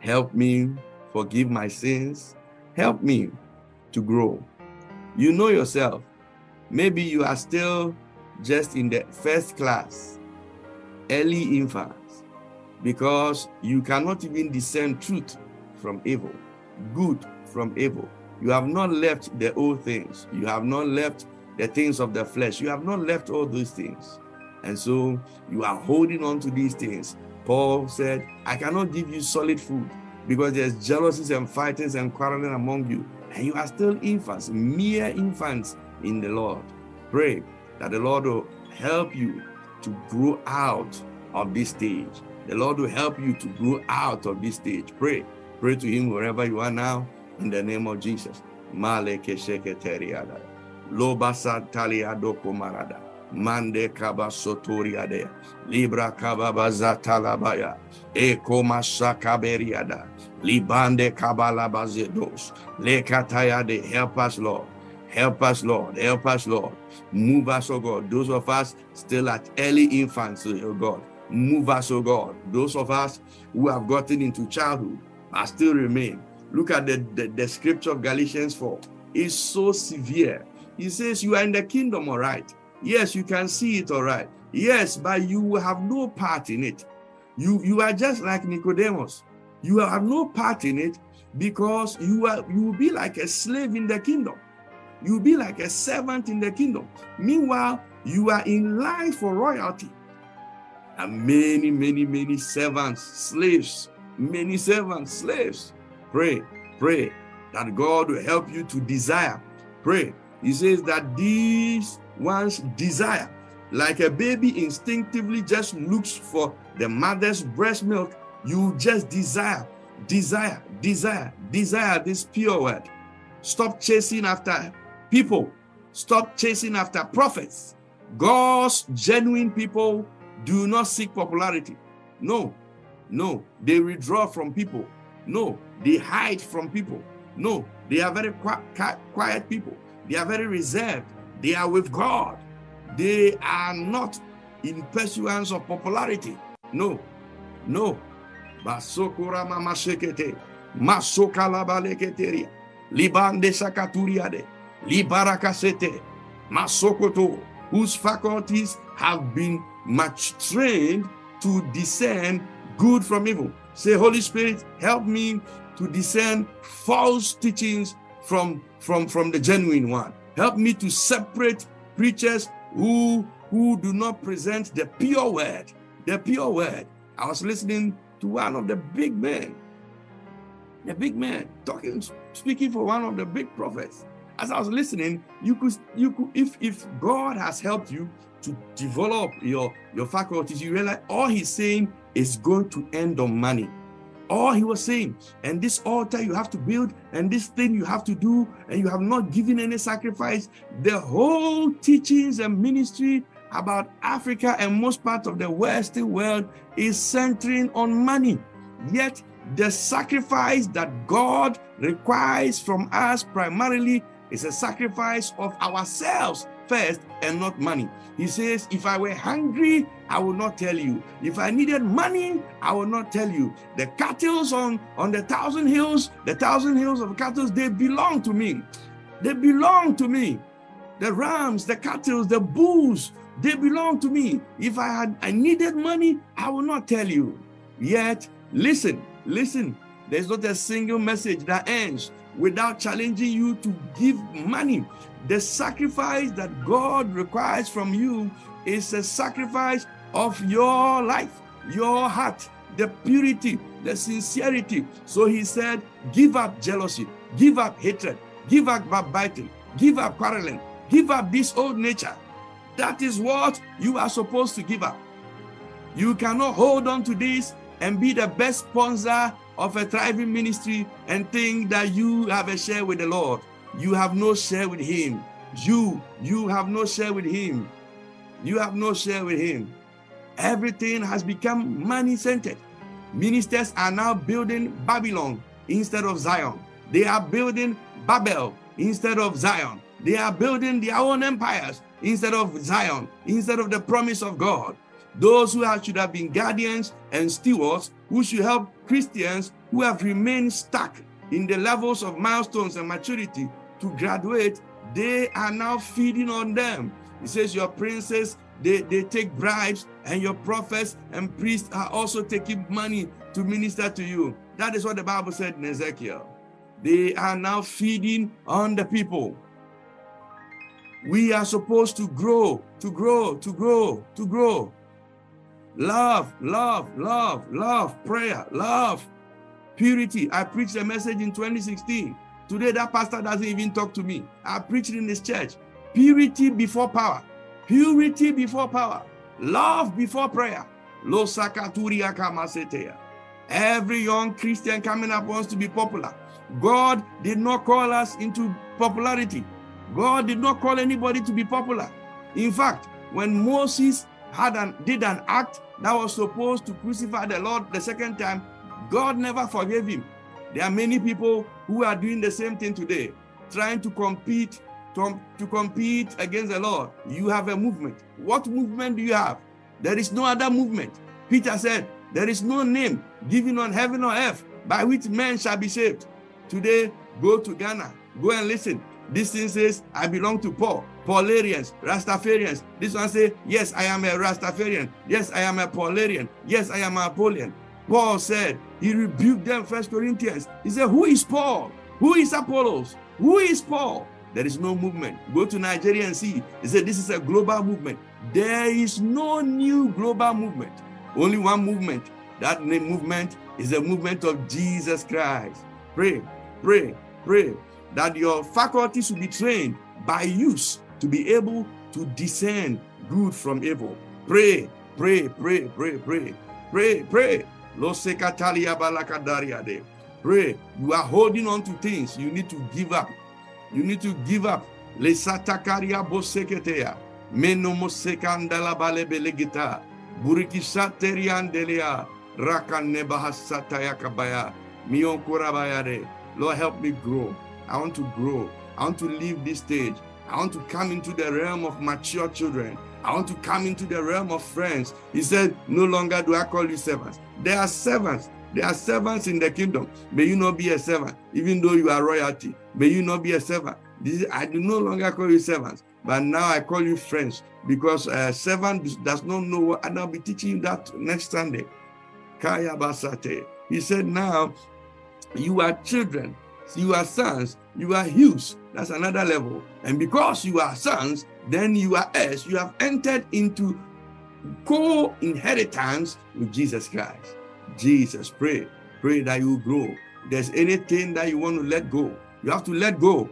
help me forgive my sins. Help me to grow. You know yourself. Maybe you are still just in the first class, early infants, because you cannot even discern truth from evil, good from evil. You have not left the old things. You have not left the things of the flesh. You have not left all those things. And so you are holding on to these things. Paul said, I cannot give you solid food because there's jealousies and fightings and quarreling among you. And you are still infants, mere infants in the Lord. Pray that the Lord will help you to grow out of this stage. The Lord will help you to grow out of this stage. Pray. Pray to him wherever you are now in the name of Jesus. Mande kaba sotoriade libra kaba bazatalabaya ekoma sakaberiada libande kaba labazedos lekatayade. Help us Lord. Move us, oh God, those of us still at early infancy, oh God. Move us, oh God, those of us who have gotten into childhood but still remain. Look at the scripture of Galatians 4. It's so severe. It says you are in the kingdom, all right. Yes, you can see it, all right. Yes, but you will have no part in it. You are just like Nicodemus. You have no part in it because you will be like a slave in the kingdom. You will be like a servant in the kingdom. Meanwhile, you are in line for royalty. And many servants, slaves, Pray that God will help you to desire. Pray. He says that these one's desire, like a baby instinctively just looks for the mother's breast milk, you just desire this pure word. Stop chasing after people. Stop chasing after prophets. God's genuine people do not seek popularity. No, they withdraw from people. No, they hide from people. No, they are very quiet people. They are very reserved. They are with God. They are not in pursuance of popularity. No. Basokura mama shekete, masokala baleketeria, libande sakaturiade, libarakasete, masokoto, whose faculties have been much trained to discern good from evil. Say, Holy Spirit, help me to discern false teachings from the genuine one. Help me to separate preachers who do not present the pure word. I was listening to one of the big man speaking for one of the big prophets. As I was listening, you could if God has helped you to develop your faculties, you realize all he's saying is going to end on money. All he was saying, and this altar you have to build, and this thing you have to do, and you have not given any sacrifice. The whole teachings and ministry about Africa and most parts of the Western world is centering on money. Yet the sacrifice that God requires from us primarily is a sacrifice of ourselves first and not money. He says, if I were hungry, I will not tell you. If I needed money, I will not tell you. The cattle on the thousand hills of cattle, they belong to me. The rams, the cattle, the bulls, they belong to me. If I needed money, I will not tell you. Yet, listen. There's not a single message that ends without challenging you to give money. The sacrifice that God requires from you is a sacrifice of your life, your heart, the purity, the sincerity. So he said, give up jealousy, give up hatred, give up backbiting, give up quarreling, give up this old nature. That is what you are supposed to give up. You cannot hold on to this and be the best sponsor of a thriving ministry and think that you have a share with the Lord. You have no share with him. You have no share with him. Everything has become money-centered. Ministers are now building Babylon instead of Zion. They are building Babel instead of Zion. They are building their own empires instead of Zion, instead of the promise of God. Those who should have been guardians and stewards who should help Christians who have remained stuck in the levels of milestones and maturity to graduate, They are now feeding on them. He says your princes, they take bribes, and your prophets and priests are also taking money to minister to you. That is what the Bible said in Ezekiel. They are now feeding on the people. We are supposed to grow, to grow, to grow, to grow. Love, love, love, love, prayer, love, purity. I preached a message in 2016. Today, that pastor doesn't even talk to me. I preached in this church. Purity before power. Purity before power. Love before prayer. Every young Christian coming up wants to be popular. God did not call us into popularity. God did not call anybody to be popular. In fact, when Moses did an act that was supposed to crucify the Lord the second time, God never forgave him. There are many people who are doing the same thing today, trying to compete against the Lord. You have a movement. What movement do you have? There is no other movement. Peter said, there is no name given on heaven or earth by which men shall be saved. Today, go to Ghana. Go and listen. This thing says, I belong to Paul. Paularians, Rastafarians. This one says, yes, I am a Rastafarian. Yes, I am a Paularian. Yes, I am a Apollian. Paul said, he rebuked them, 1 Corinthians. He said, who is Paul? Who is Apollos? Who is Paul? There is no movement. Go to Nigeria and see. He said, this is a global movement. There is no new global movement. Only one movement. That movement is the movement of Jesus Christ. Pray, pray, pray that your faculties will be trained by use to be able to discern good from evil. Pray, pray, pray, pray, pray, pray, pray. Pray. You are holding on to things. You need to give up. You need to give up. Lord, help me grow. I want to grow. I want to leave this stage. I want to come into the realm of mature children. I want to come into the realm of friends. He said, no longer do I call you servants. There are servants. There are servants in the kingdom. May you not be a servant, even though you are royalty. May you not be a servant. I do no longer call you servants, but now I call you friends, because a servant does not know what, and I'll be teaching you that next Sunday. Kaya Basate. He said, now you are children, you are sons, you are youths. That's another level. And because you are sons, then you are heirs. You have entered into co-inheritance with Jesus Christ. Jesus, pray. Pray that you grow. There's anything that you want to let go. You have to let go.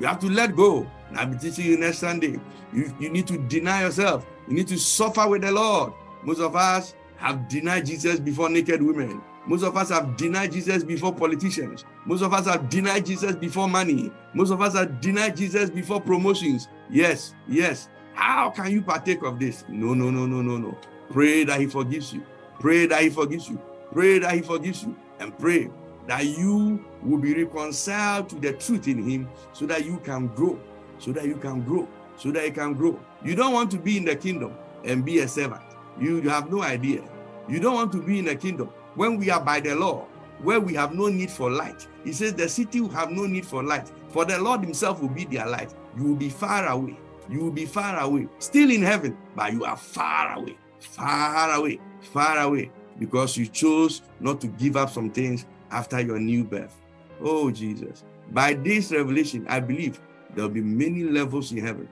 You have to let go. And I'll be teaching you next Sunday. You need to deny yourself. You need to suffer with the Lord. Most of us have denied Jesus before naked women. Most of us have denied Jesus before politicians. Most of us have denied Jesus before money. Most of us have denied Jesus before promotions. Yes, yes. How can you partake of this? No, no, no, no, no, no. Pray that he forgives you. Pray that he forgives you. Pray that he forgives you. And pray that you will be reconciled to the truth in him, so that you can grow, so that you can grow, so that you can grow. You don't want to be in the kingdom and be a servant. You have no idea. You don't want to be in the kingdom when we are by the law, where we have no need for light. He says the city will have no need for light, for the Lord himself will be their light. You will be far away. You will be far away. Still in heaven, but you are far away, far away, far away, because you chose not to give up some things after your new birth. Oh, Jesus. By this revelation, I believe there will be many levels in heaven,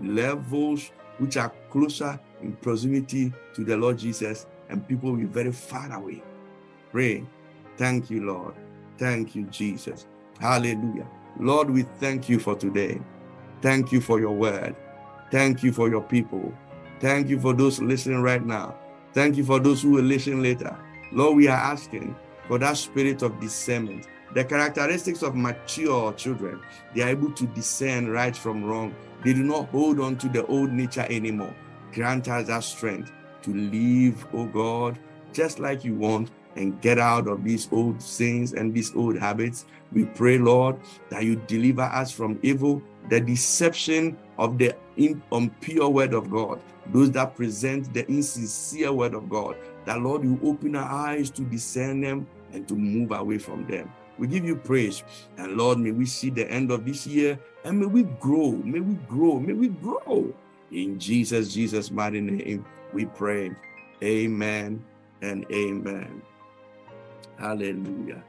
levels which are closer in proximity to the Lord Jesus, and people will be very far away. Pray. Thank you, Lord. Thank you, Jesus. Hallelujah. Lord, we thank you for today. Thank you for your word. Thank you for your people. Thank you for those listening right now. Thank you for those who will listen later. Lord, we are asking for that spirit of discernment. The characteristics of mature children, they are able to discern right from wrong. They do not hold on to the old nature anymore. Grant us that strength to live, oh God, just like you want, and get out of these old sins and these old habits. We pray, Lord, that you deliver us from evil, the deception of the impure word of God, those that present the insincere word of God, that, Lord, you open our eyes to discern them and to move away from them. We give you praise. And Lord, may we see the end of this year, and may we grow, may we grow, may we grow. In Jesus' mighty name, we pray. Amen and amen. Hallelujah.